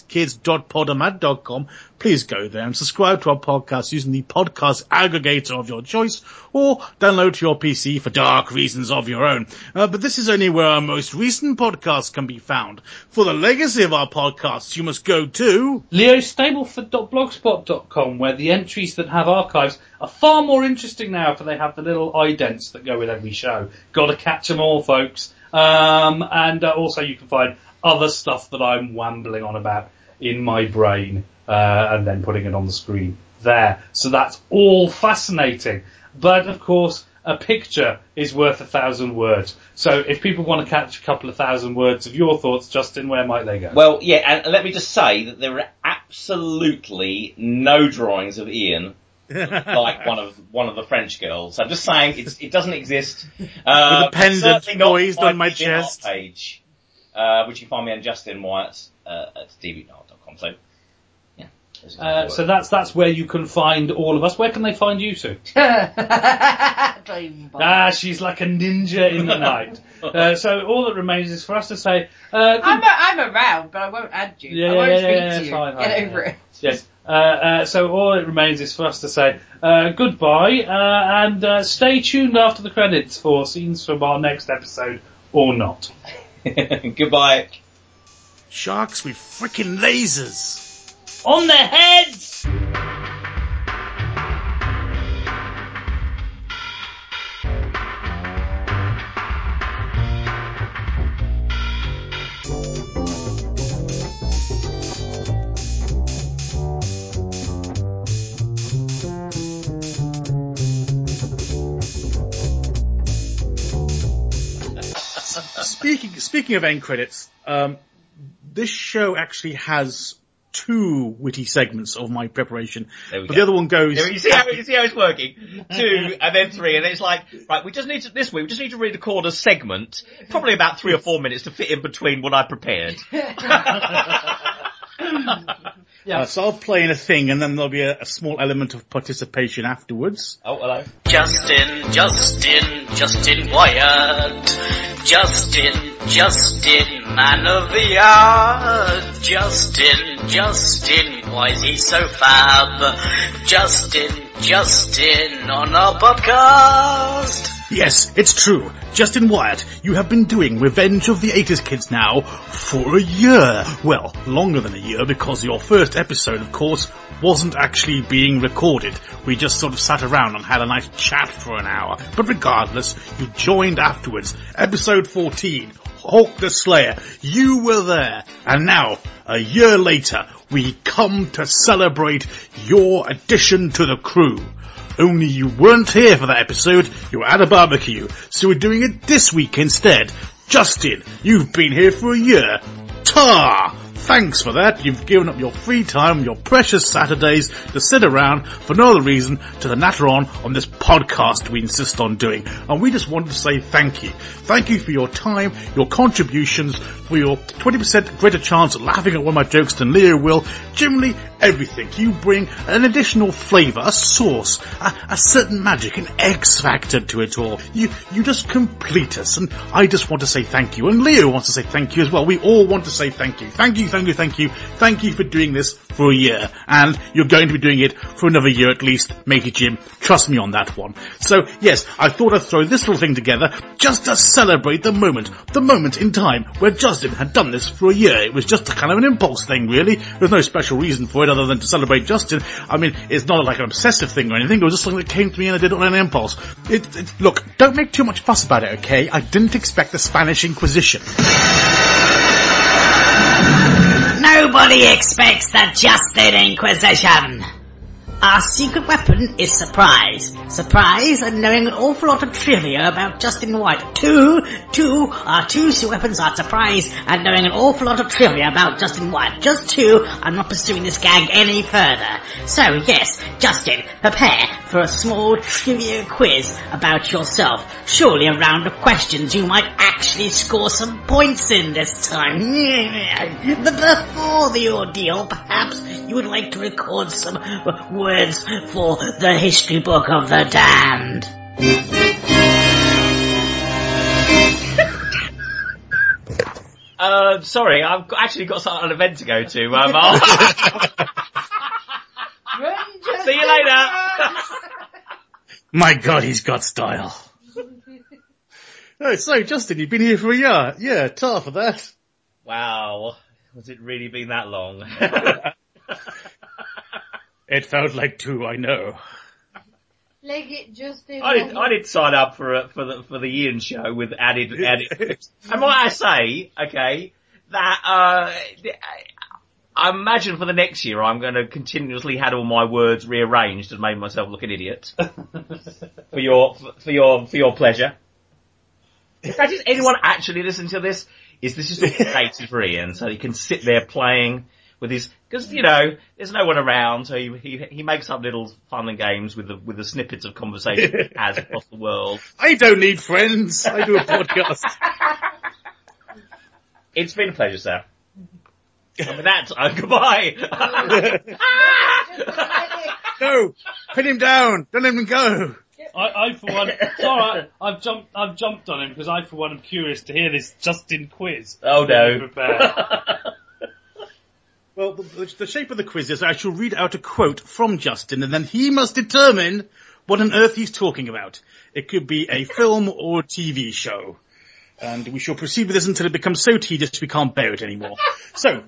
kids.podomat.com, please go there and subscribe to our podcast using the podcast aggregator of your choice, or download to your PC for dark reasons of your own. But this is only where our most recent podcasts can be found. For the legacy of our podcasts, you must go to leostableford.blogspot.com, where the entries that have archives are far more interesting now, for they have the little idents that go with every show. Gotta catch them all, folks. And also you can find other stuff that I'm wambling on about in my brain, and then putting it on the screen there. So that's all fascinating. But, of course, a picture is worth 1,000 words. So if people want to catch a couple of thousand words of your thoughts, Justin, where might they go? Well, yeah, and let me just say that there are absolutely no drawings of Ian like one of the French girls. I'm just saying it doesn't exist. With a pendant poised on my chest. Page, which you can find me on Justin Wyatt at dbnart.com. So, yeah. So that's where you can find all of us. Where can they find you two? She's like a ninja in the night. So all that remains is for us to say... I'm around, but I won't add you. Yeah, I won't speak to you. Fine, Get over it. Yes. So all it remains is for us to say goodbye, and stay tuned after the credits for scenes from our next episode, or not. Goodbye. Sharks with frickin' lasers! On their heads! Speaking of end credits, this show actually has 2 witty segments of my preparation, but the other one goes... You see how it's working? 2 and then 3, and then it's like, right, we just need to re-record a segment, probably about 3 or 4 minutes to fit in between what I prepared. Yeah. So I'll play in a thing, and then there'll be a small element of participation afterwards. Oh, hello. Justin Wyatt. Justin, man of the art. Justin, why is he so fab? Justin, on our podcast. Yes, it's true. Justin Wyatt, you have been doing Revenge of the 80s Kids now for a year. Well, longer than a year, because your first episode, of course, wasn't actually being recorded. We just sort of sat around and had a nice chat for an hour. But regardless, you joined afterwards. Episode 14, Hulk the Slayer. You were there. And now, a year later, we come to celebrate your addition to the crew. Only you weren't here for that episode, you were at a barbecue, so we're doing it this week instead. Justin, you've been here for a year. Ta! Thanks for that, you've given up your free time, your precious Saturdays, to sit around for no other reason to the natter on this podcast we insist on doing. And we just wanted to say thank you. Thank you for your time, your contributions, for your 20% greater chance of laughing at one of my jokes than Leo will. Generally, everything. You bring an additional flavour, a sauce, a certain magic, an X factor to it all. You just complete us, and I just want to say thank you. And Leo wants to say thank you as well. We all want to say thank you. Thank you. Thank you for doing this for a year. And you're going to be doing it for another year at least, matey Jim. Trust me on that one. So, yes, I thought I'd throw this little thing together just to celebrate the moment in time where Justin had done this for a year. It was just a kind of an impulse thing, really. There was no special reason for it other than to celebrate Justin. I mean, it's not like an obsessive thing or anything. It was just something that came to me and I did it on an impulse. Look, don't make too much fuss about it, okay? I didn't expect the Spanish Inquisition. Nobody expects the Justin Inquisition. Our secret weapon is surprise. Surprise and knowing an awful lot of trivia about Justin White. Our two weapons are surprise and knowing an awful lot of trivia about Justin White. Just two, I'm not pursuing this gag any further. So yes, Justin, prepare for a small trivia quiz about yourself. Surely a round of questions you might actually score some points in this time. But before the ordeal, perhaps you would like to record some words for the history book of the damned. Sorry, I've actually got an event to go to. See you later. My God, he's got style. So, Justin, you've been here for a year. Yeah, tar for that. Wow. Has it really been that long? It felt like two, I know. Like it just did. I did sign up for the Ian show with added. And might I say, okay, that I imagine for the next year I'm going to continuously had all my words rearranged and made myself look an idiot for your pleasure. Does anyone actually listen to this? This is all created for Ian, so he can sit there playing with his, because, you know, there's no one around, so he makes up little fun and games with the snippets of conversation he has across the world. I don't need friends. I do a podcast. It's been a pleasure, sir. And with that, goodbye. No, pin him down. Don't let him go. I for one, sorry, I've jumped on him because I for one am curious to hear this Justin quiz. Oh no. Well, the shape of the quiz is I shall read out a quote from Justin, and then he must determine what on earth he's talking about. It could be a film or TV show. And we shall proceed with this until it becomes so tedious we can't bear it anymore. So,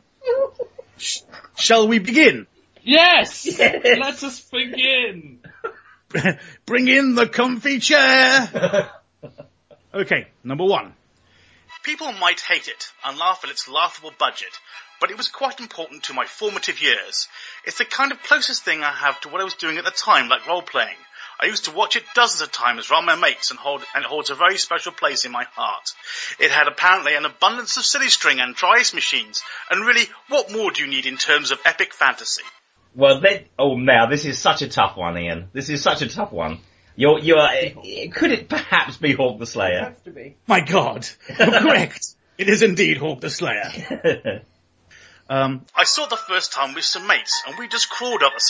shall we begin? Yes! Let us begin! Bring in the comfy chair! Okay, number one. People might hate it and laugh at its laughable budget, but it was quite important to my formative years. It's the kind of closest thing I have to what I was doing at the time, like role-playing. I used to watch it dozens of times around my mates, and it holds a very special place in my heart. It had apparently an abundance of silly string and dry ice machines, and really, what more do you need in terms of epic fantasy? Well, now, this is such a tough one, Ian. This is such a tough one. Could it perhaps be Hawk the Slayer? It has to be. My God, you're correct. It is indeed Hawk the Slayer. I saw the first time with some mates, and we just crawled up the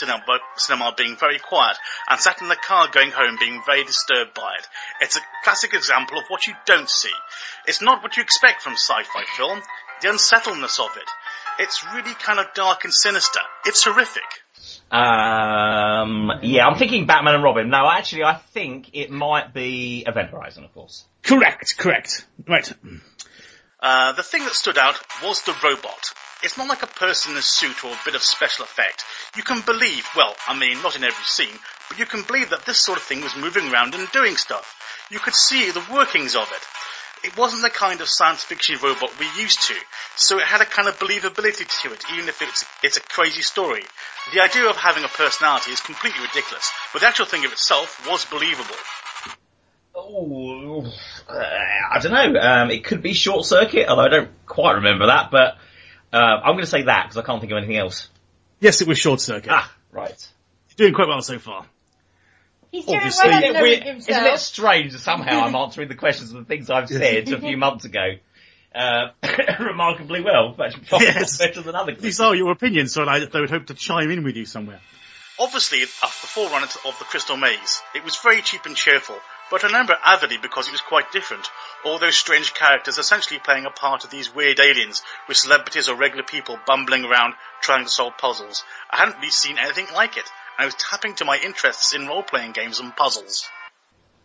cinema being very quiet, and sat in the car going home being very disturbed by it. It's a classic example of what you don't see. It's not what you expect from sci-fi film, the unsettledness of it. It's really kind of dark and sinister. It's horrific. Yeah, I'm thinking Batman and Robin. No, actually, I think it might be Event Horizon, of course. Correct. Right. The thing that stood out was the robot. It's not like a person in a suit or a bit of special effect. You can believe, not in every scene, but you can believe that this sort of thing was moving around and doing stuff. You could see the workings of it. It wasn't the kind of science fiction robot we're used to, so it had a kind of believability to it, even if it's a crazy story. The idea of having a personality is completely ridiculous, but the actual thing of itself was believable. Oh, I don't know. It could be Short Circuit, although I don't quite remember that, but... I'm going to say that because I can't think of anything else. Yes, it was Short Circuit. Ah, right. Doing quite well so far. He's doing well. Isn't it strange that somehow I'm answering the questions and the things I've said a few months ago remarkably well, but yes. Better than other questions. These are your opinions, so I would hope to chime in with you somewhere. Obviously, the forerunner of the Crystal Maze. It was very cheap and cheerful, but I remember it avidly because it was quite different. All those strange characters essentially playing a part of these weird aliens with celebrities or regular people bumbling around trying to solve puzzles. I hadn't really seen anything like it, and I was tapping to my interests in role-playing games and puzzles.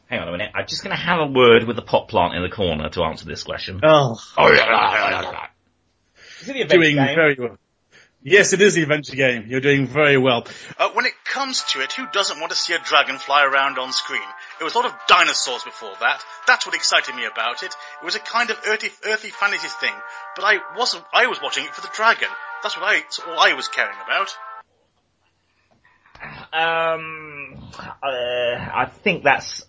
Hang on a minute, I'm just going to have a word with the pot plant in the corner to answer this question. Oh. Is it the event game? Doing very well. Yes, it is the adventure game. You're doing very well. When it comes to it, who doesn't want to see a dragon fly around on screen? There was a lot of dinosaurs before that. That's what excited me about it. It was a kind of earthy fantasy thing. But I was watching it for the dragon. That's what all I was caring about. I think that's,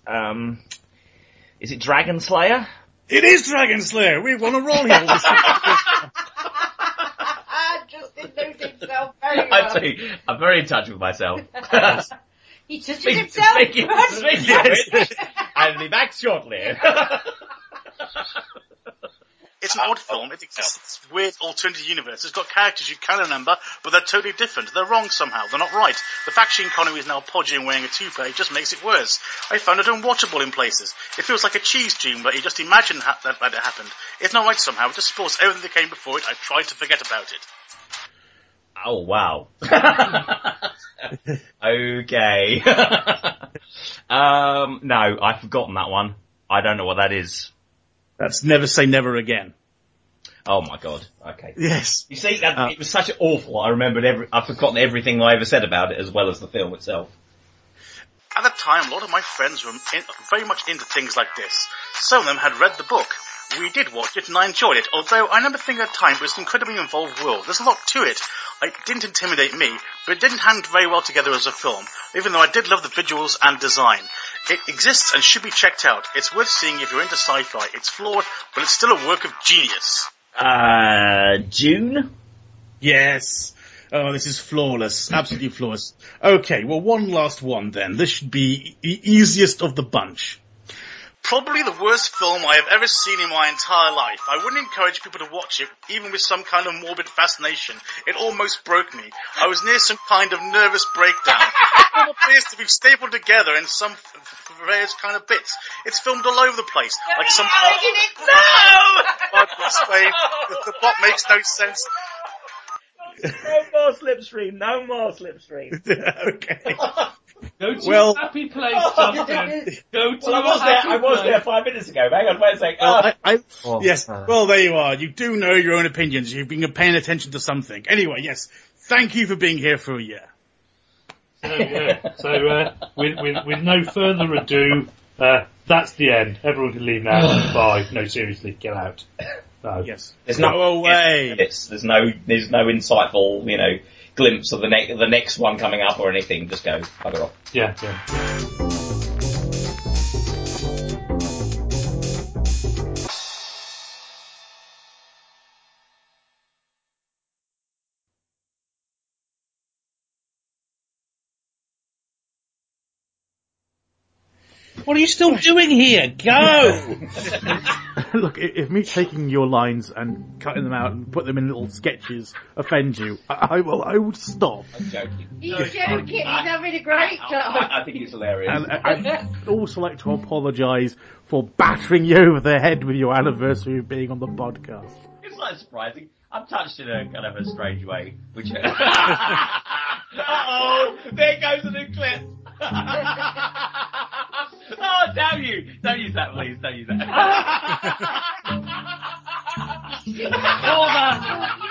is it Dragon Slayer? It is Dragon Slayer! We've won a roll here. Justin knows himself very well. I'm very in touch with myself. He touches himself. I'll be back shortly. It's an odd film. It exists. It's weird alternative universe. It's got characters you can remember, but they're totally different. They're wrong somehow. They're not right. The fact Sean Connery is now podgy and wearing a toupee just makes it worse. I found it unwatchable in places. It feels like a cheese dream, but you just imagine that it happened. It's not right somehow. It just spoils everything that came before it. I tried to forget about it. Oh, wow. Okay. No, I've forgotten that one. I don't know what that is. That's Never Say Never Again. Oh my God. Okay. Yes. You see, it was such an awful, I remembered I've forgotten everything I ever said about it as well as the film itself. At the time, a lot of my friends were very much into things like this. Some of them had read the book. We did watch it and I enjoyed it, although I remember thinking at the time it was an incredibly involved world. There's a lot to it. It didn't intimidate me, but it didn't hang very well together as a film, even though I did love the visuals and design. It exists and should be checked out. It's worth seeing if you're into sci-fi. It's flawed, but it's still a work of genius. June? Yes. Oh, this is flawless. Absolutely flawless. Okay, well, one last one then. This should be the easiest of the bunch. Probably the worst film I have ever seen in my entire life. I wouldn't encourage people to watch it, even with some kind of morbid fascination. It almost broke me. I was near some kind of nervous breakdown. It appears to be stapled together in some various kind of bits. It's filmed all over the place. Like some the plot makes no sense. No more slipstream. No more slipstream. Okay. Go to a happy place, Justin. Go to I was there 5 minutes ago. Hang on, wait a sec. Yes. Well, there you are. You do know your own opinions. You've been paying attention to something. Anyway, yes. Thank you for being here for a year. So, with no further ado, that's the end. Everyone can leave now. Bye. No, seriously, get out. No. Yes. There's no way. There's no insightful, glimpse of the next one coming up or anything. Just go, bugger off. Yeah. What are you still doing here? Go! Look, if me taking your lines and cutting them out and put them in little sketches offends you, I would stop. I'm joking. He's joking. He's having a great job. I think it's hilarious. And I'd also like to apologise for battering you over the head with your anniversary of being on the podcast. It's not surprising. I'm touched in a kind of a strange way. Which... Uh-oh! There goes a new clip! Oh, damn you! Don't use that, please. Don't use that. Hold on.